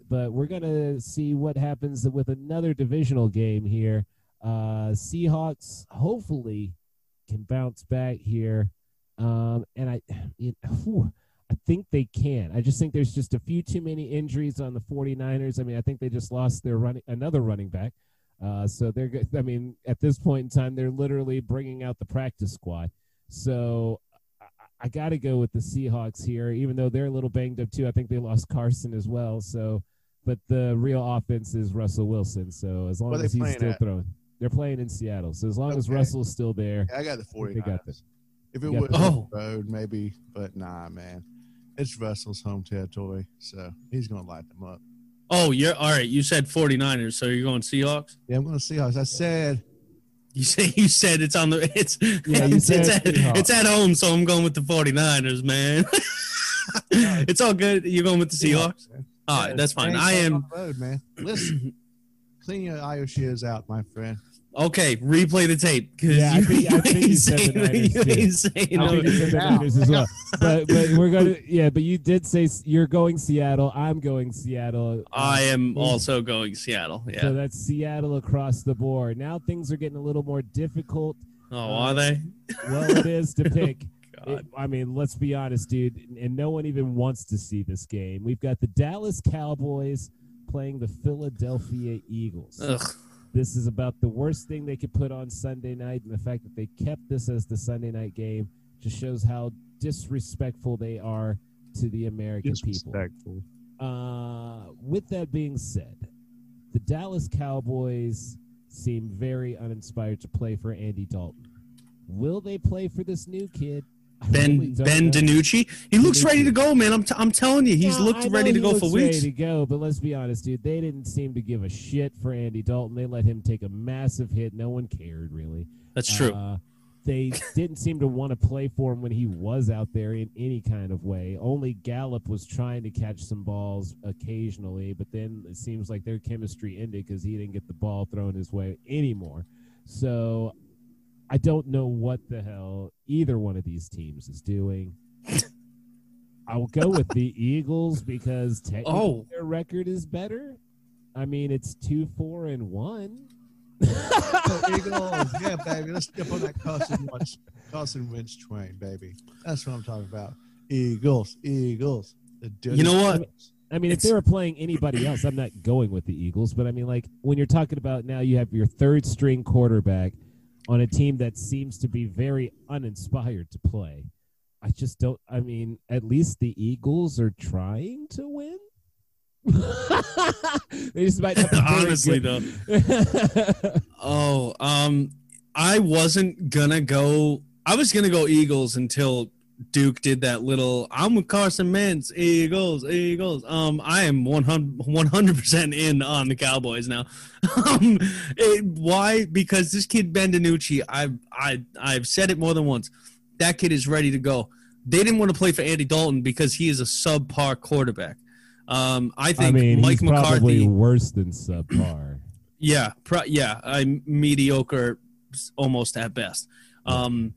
but we're going to see what happens with another divisional game here. Uh, Seahawks hopefully can bounce back here. Um, and I you know, whew, I think they can. I just think there's just a few too many injuries on the forty-niners. I mean, I think they just lost their running another running back. Uh, so they're, I mean, at this point in time, they're literally bringing out the practice squad. So I got to go with the Seahawks here, even though they're a little banged up too. I think they lost Carson as well. So, but the real offense is Russell Wilson. So as long as he's still at? throwing, they're playing in Seattle. So as long okay. as Russell's still there, I got the forty-niners. They got this. If it was oh. road, maybe, but nah, man, it's Russell's home territory. So he's going to light them up. Oh, you're all right. You said forty-niners, so you're going Seahawks? Yeah, I'm going Seahawks. I said you say you said it's on the it's yeah, you it's, said it's, at, it's at home, so I'm going with the forty-niners, man. It's all good. You're going with the Seahawks? Seahawks all right, that's fine. I am road, man. Listen, clean your Iowa shears out, my friend. Okay, replay the tape. Yeah, I think, I think you said the Niners. You ain't saying no. I think you said the Niners as well. But, but we're going to, yeah, but you did say you're going Seattle. I'm going Seattle. I am also going Seattle. Yeah. So that's Seattle across the board. Now things are getting a little more difficult. Oh, uh, are they? Well, it is to pick. Oh, it, I mean, let's be honest, dude. And no one even wants to see this game. We've got the Dallas Cowboys playing the Philadelphia Eagles. Ugh. This is about the worst thing they could put on Sunday night, and the fact that they kept this as the Sunday night game just shows how disrespectful they are to the American people. Uh, with that being said, the Dallas Cowboys seem very uninspired to play for Andy Dalton. Will they play for this new kid? I Ben really Ben DiNucci. He looks DiNucci. ready to go, man. I'm t- I'm telling you, he's yeah, looked ready to he go looks for weeks. Ready to go, but let's be honest, dude. They didn't seem to give a shit for Andy Dalton. They let him take a massive hit. No one cared, really. That's true. Uh, they didn't seem to want to play for him when he was out there in any kind of way. Only Gallup was trying to catch some balls occasionally, but then it seems like their chemistry ended because he didn't get the ball thrown his way anymore. So I don't know what the hell either one of these teams is doing. I will go with the Eagles because technically oh. their record is better. I mean, it's two, four, and one. The Eagles, yeah, baby. Let's jump on that Carson Wentz, Carson Wentz train, baby. That's what I'm talking about. Eagles, Eagles. The you know what? I mean, it's, if they were playing anybody else, I'm not going with the Eagles. But, I mean, like, when you're talking about now you have your third-string quarterback on a team that seems to be very uninspired to play. I just don't, I mean, at least the Eagles are trying to win. They just might not be honestly, though. oh, um, I wasn't going to go, I was going to go Eagles until Duke did that little, I'm with Carson Wentz, Eagles, Eagles. Um, I am one hundred percent in on the Cowboys now. um, it, why? Because this kid, Ben DiNucci, I've, I, I've said it more than once. That kid is ready to go. They didn't want to play for Andy Dalton because he is a subpar quarterback. Um, I think I mean, Mike he's McCarthy. Probably worse than subpar. yeah, pro- yeah, I'm mediocre almost at best. Um,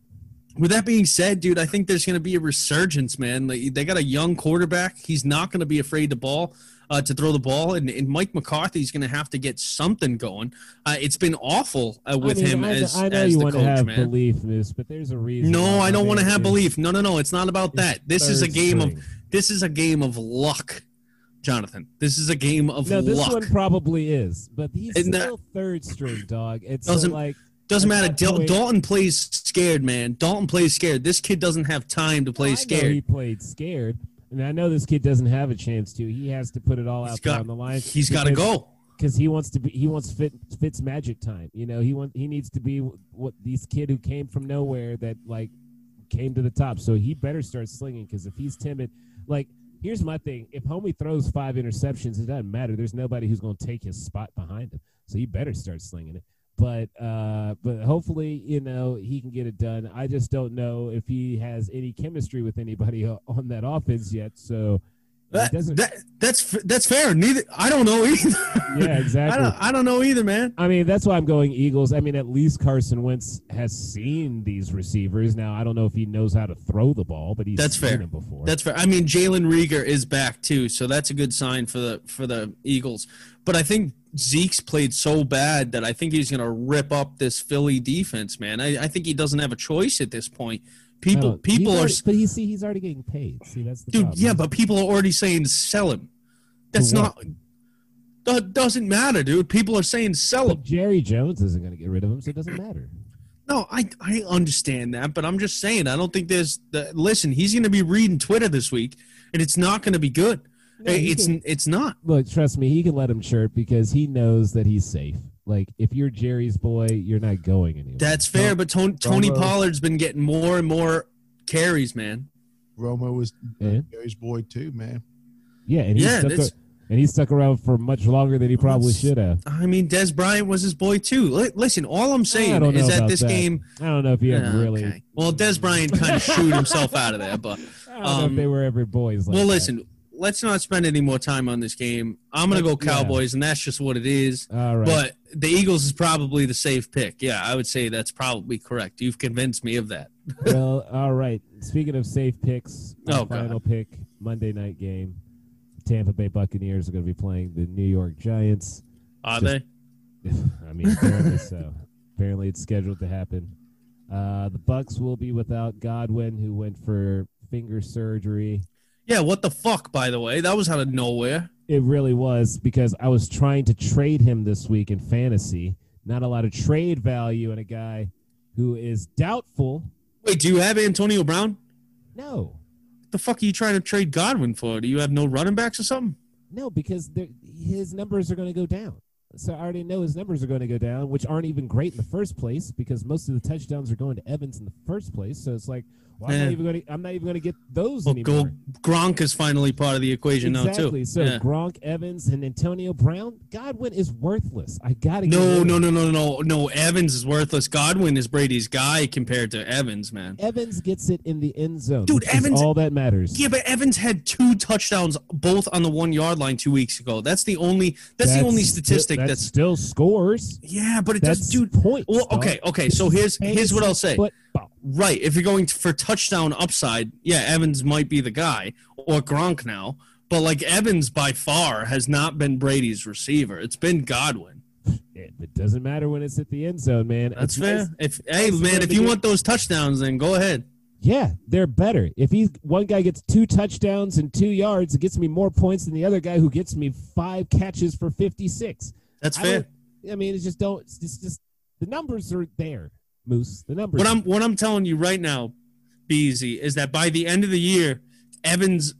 With that being said, dude, I think there's going to be a resurgence, man. Like, they got a young quarterback. He's not going to be afraid to ball, uh, to throw the ball, and, and Mike McCarthy's going to have to get something going. Uh, it's been awful uh, with I mean, him I, as, I know as you the coach, man. I want to have belief in this, but there's a reason. No, I don't want to have belief. No, no, no. It's not about that. This is a game string. of this is a game of luck, Jonathan. This is a game of no, this luck. This one probably is, but he's Isn't still that, third string, dog. It's doesn't, so like. Doesn't matter. Dal- Dalton plays scared, man. Dalton plays scared. This kid doesn't have time to play I scared. Know he played scared, and I know this kid doesn't have a chance to. He has to put it all he's out got, there on the line. He's got to go because he wants to be. He wants fit, Fitz magic time. You know, he wants. He needs to be what these kid who came from nowhere that like came to the top. So he better start slinging because if he's timid, like here's my thing: if Homie throws five interceptions, it doesn't matter. There's nobody who's going to take his spot behind him. So he better start slinging it. But uh, but hopefully, you know, he can get it done. I just don't know if he has any chemistry with anybody on that offense yet. So that, doesn't... that that's that's fair. Neither I don't know either. Yeah, exactly. I don't, I don't know either, man. I mean, that's why I'm going Eagles. I mean, at least Carson Wentz has seen these receivers. Now, I don't know if he knows how to throw the ball, but he's that's seen fair. them before. That's fair. I mean, Jalen Reagor is back too, so that's a good sign for the for the Eagles. But I think Zeke's played so bad that I think he's going to rip up this Philly defense, man. I, I think he doesn't have a choice at this point. People no, people already, are – But you see, he's already getting paid. See, that's the Dude, problem. yeah, but people are already saying sell him. That's not – that doesn't matter, dude. People are saying sell him. But Jerry Jones isn't going to get rid of him, so it doesn't matter. No, I, I understand that, but I'm just saying I don't think there's the, – listen, he's going to be reading Twitter this week, and it's not going to be good. No, it's can, it's not. Look, trust me, he can let him chirp because he knows that he's safe. Like, if you're Jerry's boy, you're not going anywhere. That's fair, no, but Tony, Tony Pollard's been getting more and more carries, man. Romo was yeah. Jerry's boy too, man. Yeah, and he yeah, stuck a, and he stuck around for much longer than he probably should have. I mean, Dez Bryant was his boy too. Listen, all I'm saying is that this that. game. I don't know if he yeah, ever really. Okay. Well, Dez Bryant kind of shooed himself out of there, but I don't um, know if they were every boys. Like well, that. listen. Let's not spend any more time on this game. I'm going to go Cowboys, yeah. and that's just what it is. All right. But the Eagles is probably the safe pick. Yeah, I would say that's probably correct. You've convinced me of that. Well, all right. Speaking of safe picks, oh, final God. pick, Monday night game. The Tampa Bay Buccaneers are going to be playing the New York Giants. Are just, they? I mean, apparently so. Apparently it's scheduled to happen. Uh, the Bucs will be without Godwin, who went for finger surgery. Yeah, what the fuck, by the way? That was out of nowhere. It really was, because I was trying to trade him this week in fantasy. Not a lot of trade value in a guy who is doubtful. Wait, do you have Antonio Brown? No. What the fuck are you trying to trade Godwin for? Do you have no running backs or something? No, because his numbers are going to go down. So I already know his numbers are going to go down, which aren't even great in the first place, because most of the touchdowns are going to Evans in the first place. So it's like, well, I'm, yeah. not even going to, I'm not even going to get those well, anymore. Gronk is finally part of the equation exactly. now, too. Exactly. So yeah. Gronk, Evans, and Antonio Brown, Godwin is worthless. I got to no, get No, no, no, no, no. No, Evans is worthless. Godwin is Brady's guy compared to Evans, man. Evans gets it in the end zone. Dude, Evans. All that matters. Yeah, but Evans had two touchdowns, both on the one-yard line two weeks ago. That's the only That's, that's the only statistic sti- that that's still scores. Yeah, but it does, dude. Points, well, okay, okay. So here's, here's what I'll say. Football. Right, if you're going for touchdown upside, yeah, Evans might be the guy, or Gronk now. But, like, Evans by far has not been Brady's receiver. It's been Godwin. It doesn't matter when it's at the end zone, man. That's it's fair. Nice, if Hey, nice man, if you want those touchdowns, then go ahead. Yeah, they're better. If he, one guy gets two touchdowns and two yards, it gets me more points than the other guy who gets me five catches for fifty-six. That's I fair. I mean, it's just don't it's just, just the numbers are there. Moose, the numbers. What I'm what I'm telling you right now, B Z, is that by the end of the year, Evans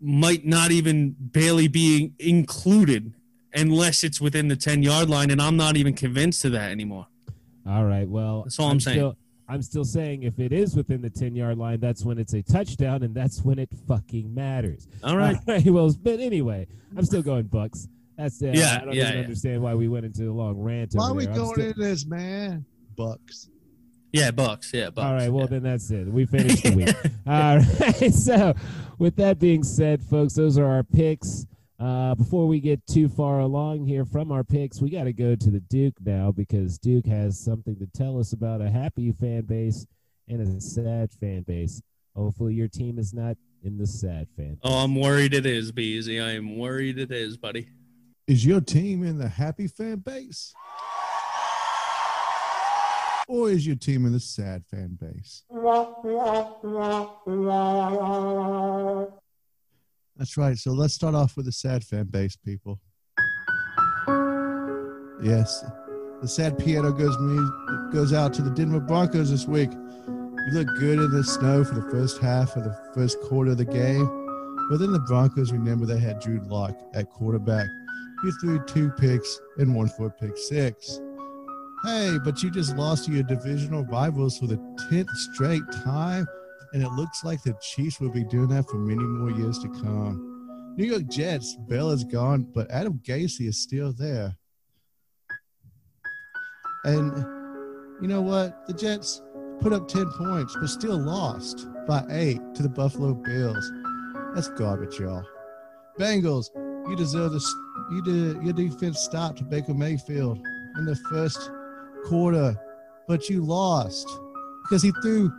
might not even barely be included unless it's within the ten-yard line, and I'm not even convinced of that anymore. All right, well. That's all I'm, I'm saying. Still, I'm still saying if it is within the ten-yard line, that's when it's a touchdown, and that's when it fucking matters. All right. All right well, but anyway, I'm still going Bucks. That's uh, yeah, I don't yeah, even yeah. understand why we went into a long rant. Why are we there. going still, into this, man? Bucks. Yeah, Bucks. Yeah, Bucks. All right, well, yeah. then that's it. We finished the week. All right, so with that being said, folks, those are our picks. Uh, before we get too far along here from our picks, we got to go to the Duke now because Duke has something to tell us about a happy fan base and a sad fan base. Hopefully your team is not in the sad fan base. Oh, I'm worried it is, B Z. I am worried it is, buddy. Is your team in the happy fan base? Or is your team in the sad fan base? That's right. So let's start off with the sad fan base, people. Yes. The sad piano goes goes out to the Denver Broncos this week. You look good in the snow for the first half of the first quarter of the game. But then the Broncos, remember, they had Drew Locke at quarterback. He threw two picks and one for a pick six. Hey, but you just lost to your divisional rivals for the tenth straight time, and it looks like the Chiefs will be doing that for many more years to come. New York Jets, Bell is gone, but Adam Gase is still there. And you know what? The Jets put up ten points, but still lost by eight to the Buffalo Bills. That's garbage, y'all. Bengals, you deserve this. You did, your defense stopped Baker Mayfield in the first quarter, but you lost because he threw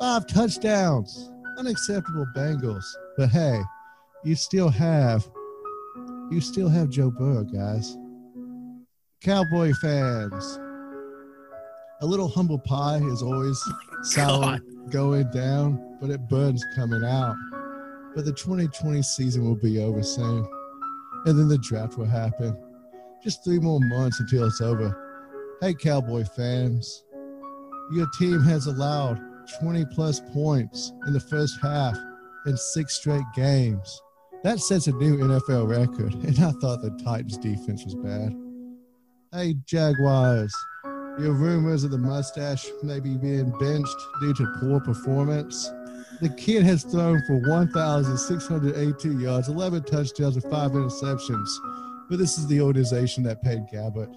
five touchdowns. Unacceptable, Bengals. But hey, you still have you still have Joe Burrow, guys. Cowboy fans, a little humble pie is always solid going down, but it burns coming out. But the twenty twenty season will be over soon, and then the draft will happen. Just three more months until it's over. Hey, Cowboy fans, your team has allowed twenty plus points in the first half in six straight games. That sets a new N F L record, and I thought the Titans defense was bad. Hey, Jaguars, your rumors of the mustache maybe being benched due to poor performance. The kid has thrown for one thousand six hundred eighteen yards, eleven touchdowns, and five interceptions. But this is the organization that paid Gabbert,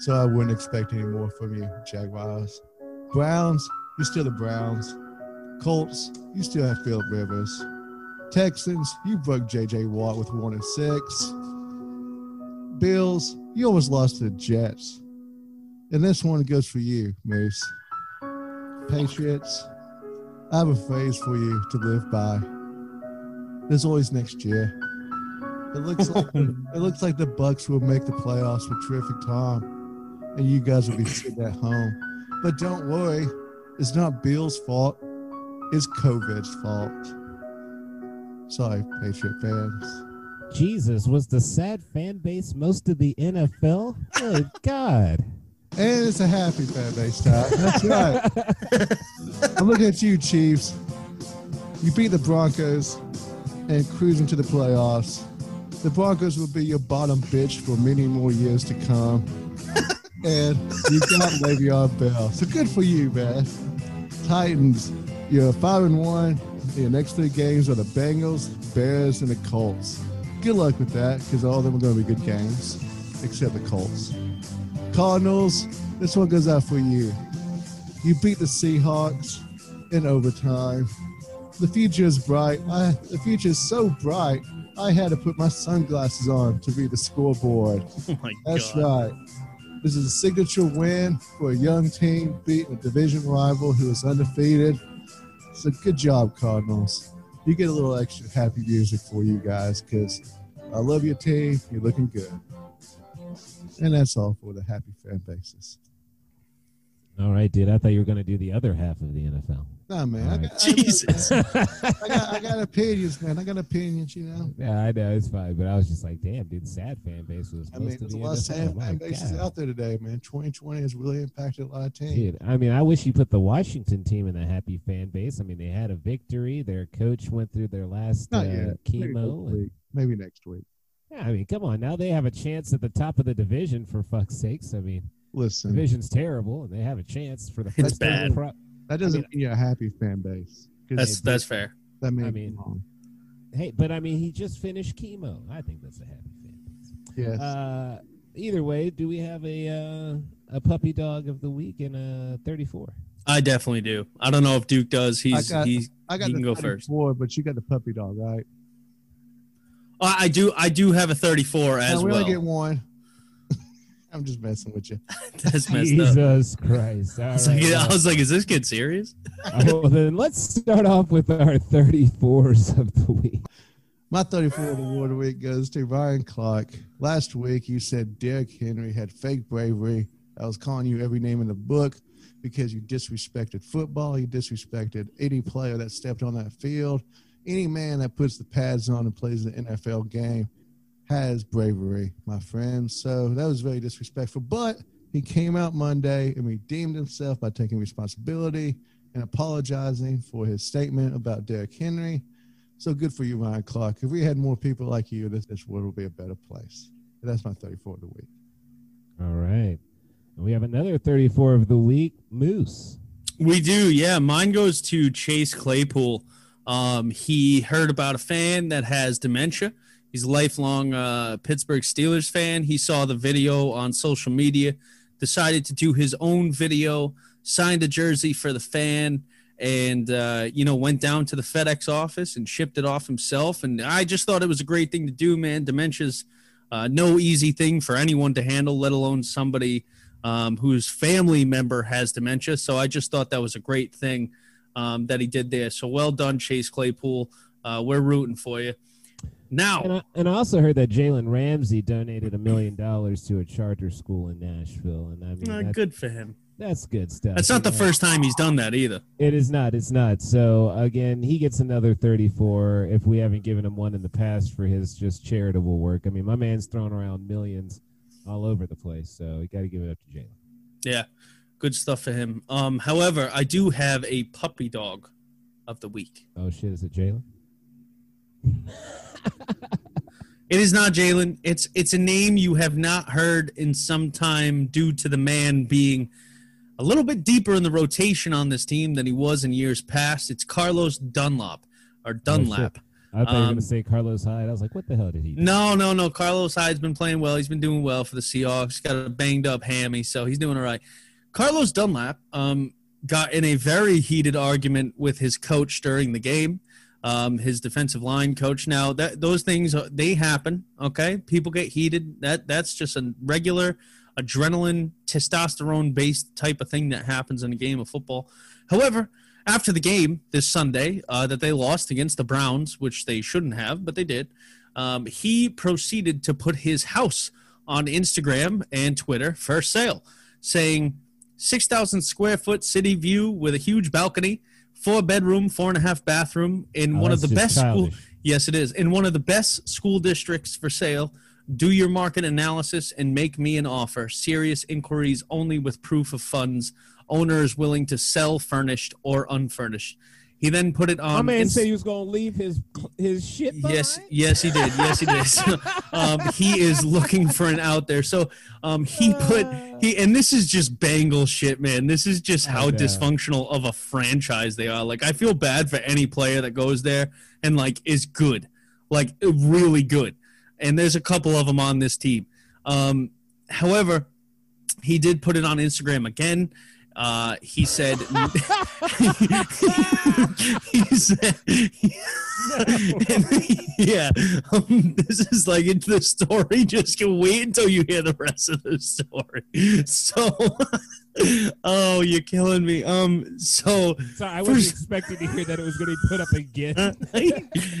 so I wouldn't expect any more from you, Jaguars. Browns, you're still the Browns. Colts, you still have Phillip Rivers. Texans, you broke J J Watt with one and six. Bills, you almost lost to the Jets. And this one goes for you, Moose. Patriots, I have a phrase for you to live by. There's always next year. It looks like it looks like the Bucs will make the playoffs with terrific Tom, and you guys will be sitting at home. But don't worry, it's not Bill's fault. It's COVID's fault. Sorry, Patriot fans. Jesus, was the sad fan base most of the N F L? Good God. And it's a happy fan base, Todd. That's right. I'm looking at you, Chiefs. You beat the Broncos and cruising to the playoffs. The Broncos will be your bottom bitch for many more years to come. And you got Le'Veon Bell. So good for you, man. Titans, you're five and one. Your next three games are the Bengals, Bears, and the Colts. Good luck with that, because all of them are going to be good games, except the Colts. Cardinals, this one goes out for you. You beat the Seahawks in overtime. The future is bright. I, the future is so bright, I had to put my sunglasses on to read the scoreboard. Oh my That's God. right. This is a signature win for a young team beating a division rival who is undefeated. So good job, Cardinals. You get a little extra happy music for you guys, because I love your team. You're looking good. And that's all for the happy fan bases. All right, dude. I thought you were going to do the other half of the N F L. Nah, man. I got, right. I Jesus. I got, I got, I got opinions, man. I got opinions, you know? Yeah, I know. It's fine. But I was just like, damn, dude, sad fan base was supposed I mean, to be. There's a lot of sad fan bases out there today, man. twenty twenty has really impacted a lot of teams. Dude, I mean, I wish you put the Washington team in a happy fan base. I mean, they had a victory. Their coach went through their last uh, chemo. Maybe, and, maybe next week. Yeah, I mean, come on. Now they have a chance at the top of the division, for fuck's sakes. I mean, listen, division's terrible, and they have a chance for the first it's bad. Pro- that doesn't I mean, mean you're a happy fan base. That's that's fair. That means I mean, wrong. Hey, but I mean, he just finished chemo. I think that's a happy fan base. Yes. Uh, either way, do we have a uh, a puppy dog of the week in uh thirty-four? I definitely do. I don't know if Duke does. He's I got, he's I got he can the go first. But you got the puppy dog, right? Uh, I do. I do have a thirty-four as now, we well. We only get one. I'm just messing with you. That's messed Jesus up. Jesus Christ. All I, was right, like, I was like, is this kid serious? Well, then let's start off with our thirty-fours of the week. My thirty-four of the award week goes to Ryan Clark. Last week, you said Derrick Henry had fake bravery. I was calling you every name in the book because you disrespected football. You disrespected any player that stepped on that field. Any man that puts the pads on and plays the N F L game has bravery, my friend. So that was very disrespectful. But he came out Monday and redeemed himself by taking responsibility and apologizing for his statement about Derrick Henry. So good for you, Ryan Clark. If we had more people like you, this, this world would be a better place. And that's my thirty-four of the week. All right. And we have another thirty-four of the week, Moose. We do, yeah. Mine goes to Chase Claypool. Um, he heard about a fan that has dementia. He's a lifelong uh, Pittsburgh Steelers fan. He saw the video on social media, decided to do his own video, signed a jersey for the fan, and, uh, you know, went down to the FedEx office and shipped it off himself. And I just thought it was a great thing to do, man. Dementia's uh, no easy thing for anyone to handle, let alone somebody um, whose family member has dementia. So I just thought that was a great thing um, that he did there. So well done, Chase Claypool. Uh, we're rooting for you. Now and I, and I also heard that Jalen Ramsey donated a million dollars to a charter school in Nashville, and I mean, uh, good for him. That's good stuff. That's not the know? first time he's done that either. It is not. It's not. So again, he gets another thirty-four if we haven't given him one in the past for his just charitable work. I mean, my man's thrown around millions all over the place, so you got to give it up to Jalen. Yeah, Good stuff for him. Um, however, I do have a puppy dog of the week. Oh, shit. Is it Jalen? It is not Jalen. It's it's a name you have not heard in some time due to the man being a little bit deeper in the rotation on this team than he was in years past. It's Carlos Dunlap or Dunlap. Oh, I thought you were going to say Carlos Hyde. I was like, what the hell did he do? No, no, no. Carlos Hyde's been playing well. He's been doing well for the Seahawks. He's got a banged-up hammy, so he's doing all right. Carlos Dunlap um, got in a very heated argument with his coach during the game, um, his defensive line coach. Now, that, those things, they happen, okay? People get heated. That That's just a regular adrenaline, testosterone-based type of thing that happens in a game of football. However, after the game this Sunday uh, that they lost against the Browns, which they shouldn't have, but they did, um, he proceeded to put his house on Instagram and Twitter for sale, saying six thousand square foot city view with a huge balcony, four bedroom, four and a half bathroom in oh, one of the best school. Yes, it is. In one of the best school districts for sale. Do your market analysis and make me an offer. Serious inquiries only with proof of funds. Owner is willing to sell furnished or unfurnished. He then put it on. My man said he was going to leave his his shit behind. Yes, yes, he did. Yes, he did. So, um, he is looking for an out there. So um, he put he and this is just Bengal shit, man. This is just how dysfunctional of a franchise they are. Like, I feel bad for any player that goes there and like is good, like really good. And there's a couple of them on this team. Um, however, he did put it on Instagram again. Uh, he said, he said, yeah, um, this is like into the story. Just wait until you hear the rest of the story. So, oh, you're killing me. Um, so, so I wasn't first, expecting to hear that it was going to be put up again.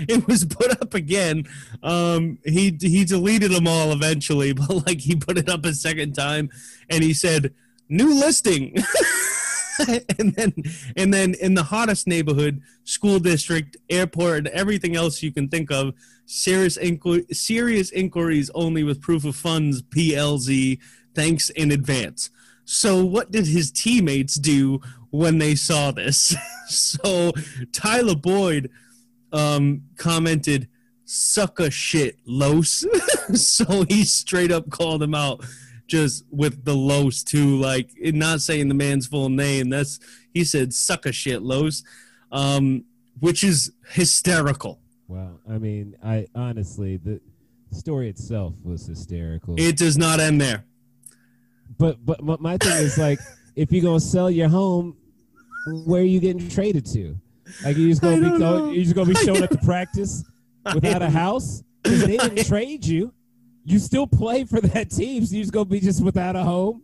It was put up again. Um, he, he deleted them all eventually, but like he put it up a second time and he said, new listing. and then and then in the hottest neighborhood, school district, airport, and everything else you can think of, serious inqu- serious inquiries only with proof of funds, P L Z, thanks in advance. So what did his teammates do when they saw this? So Tyler Boyd um, commented, suck a shit, Los. So he straight up called him out. Just with the Los too, like not saying the man's full name. That's he said, "Suck a shit, Los," um, which is hysterical. Wow, I mean, I honestly, the story itself was hysterical. It does not end there. But but my thing is like, if you're gonna sell your home, where are you getting traded to? Like you're just gonna be going, you're just gonna be showing up to practice without a house because they didn't trade you. You still play for that team, so you're just going to be just without a home?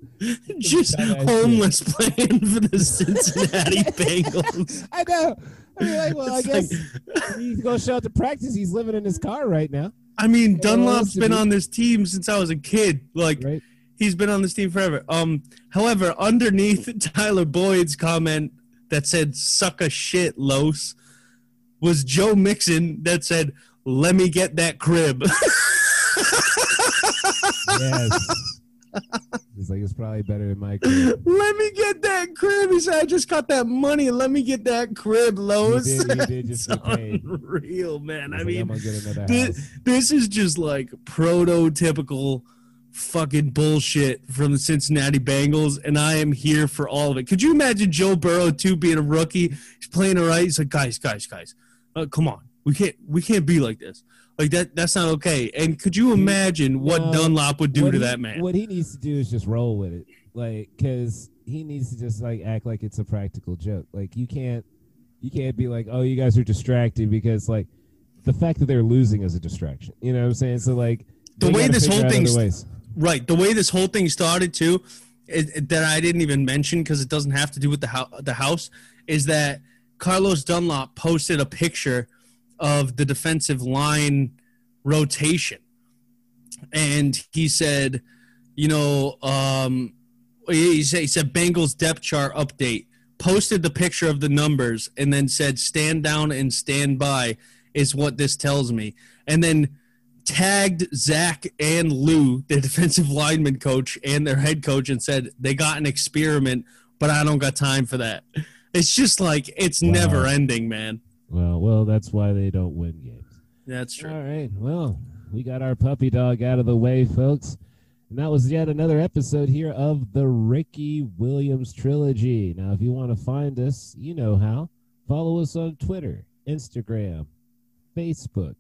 Just homeless team. Playing for the Cincinnati Bengals. I know. I mean, like, well, it's I guess like, he's going to show up to practice. He's living in his car right now. I mean, Dunlop's been be. on this team since I was a kid. Like, right? He's been on this team forever. Um, however, underneath Tyler Boyd's comment that said, suck a shit, Los, was Joe Mixon that said, let me get that crib. Yes. He's like, it's probably better than my crib. Let me get that crib. He said, I just got that money. Let me get that crib, Lois. You did, you did just get paid. Unreal, man. I, I mean, like, this, this is just like prototypical fucking bullshit from the Cincinnati Bengals, and I am here for all of it. Could you imagine Joe Burrow, too, being a rookie? He's playing all right. He's like, guys, guys, guys, uh, come on. We can't, we can't be like this. Like, that, that's not okay. And could you imagine what um, Dunlap would do to he, that man? What he needs to do is just roll with it. Like, because he needs to just, like, act like it's a practical joke. Like, you can't you can't be like, oh, you guys are distracted because, like, the fact that they're losing is a distraction. You know what I'm saying? So, like, the way this whole thing – right. The way this whole thing started, too, it, it, that I didn't even mention because it doesn't have to do with the, ho- the house, is that Carlos Dunlap posted a picture – of the defensive line rotation. And he said, you know, um, he said, he said Bengals depth chart update, posted the picture of the numbers, and then said stand down and stand by is what this tells me. And then tagged Zach and Lou, the defensive lineman coach and their head coach, and said they got an experiment but I don't got time for that. It's just like it's wow. never ending, man. Well, well, that's why they don't win games. That's true. All right. Well, we got our puppy dog out of the way, folks. And that was yet another episode here of the Ricky Williams Trilogy. Now, if you want to find us, you know how. Follow us on Twitter, Instagram, Facebook,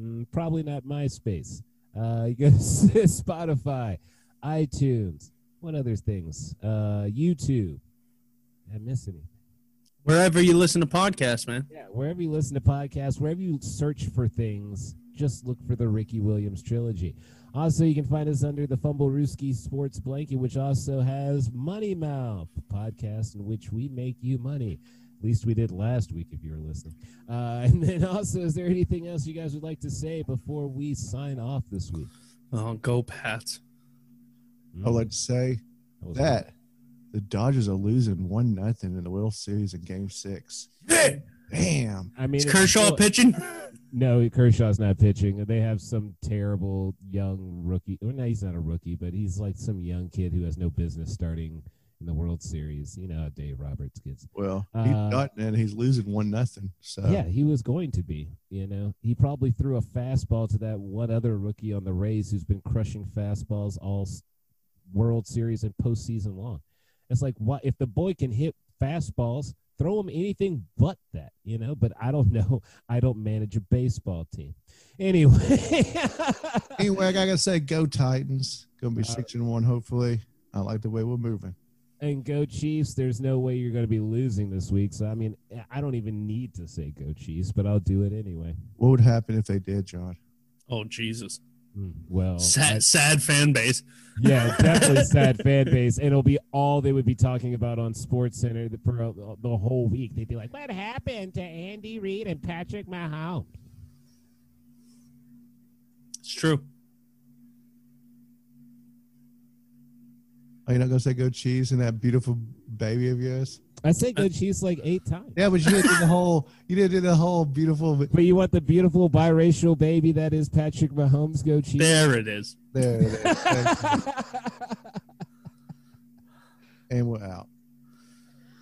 mm, probably not MySpace. Uh, you go to Spotify, iTunes, what other things? Uh, YouTube. I miss anything. Wherever you listen to podcasts, man. Yeah, wherever you listen to podcasts, wherever you search for things, just look for the Ricky Williams Trilogy. Also, you can find us under the Fumble Rooski Sports Blanket, which also has Money Mouth podcast, in which we make you money. At least we did last week, if you were listening. Uh, and then also, is there anything else you guys would like to say before we sign off this week? Oh, go Pats. Mm-hmm. I'd like to say that, that the Dodgers are losing one nothing in the World Series in Game Six. Damn. I mean, is Kershaw still pitching? No, Kershaw's not pitching. They have some terrible young rookie. Well, no, he's not a rookie, but he's like some young kid who has no business starting in the World Series. You know how Dave Roberts gets. Well, he's uh, not, and he's losing one nothing. So yeah, he was going to be. You know, he probably threw a fastball to that one other rookie on the Rays who's been crushing fastballs all World Series and postseason long. It's like, what if the boy can hit fastballs? Throw them anything but that, you know, but I don't know. I don't manage a baseball team. Anyway. Anyway, I got to say, go Titans. Going to be six and one, hopefully. I like the way we're moving. And go Chiefs. There's no way you're going to be losing this week. So, I mean, I don't even need to say go Chiefs, but I'll do it anyway. What would happen if they did, John? Oh, Jesus. Well, sad, I, sad fan base. Yeah, definitely sad fan base. And it'll be all they would be talking about on SportsCenter the, per, the whole week. They'd be like, what happened to Andy Reid and Patrick Mahomes? It's true. Are you not going to say go Chiefs and that beautiful baby of yours? I said go Chiefs like eight times. Yeah, but you did the whole, you did the whole beautiful. But you want the beautiful biracial baby that is Patrick Mahomes. Go Chiefs. There it is. There it is. And we're out.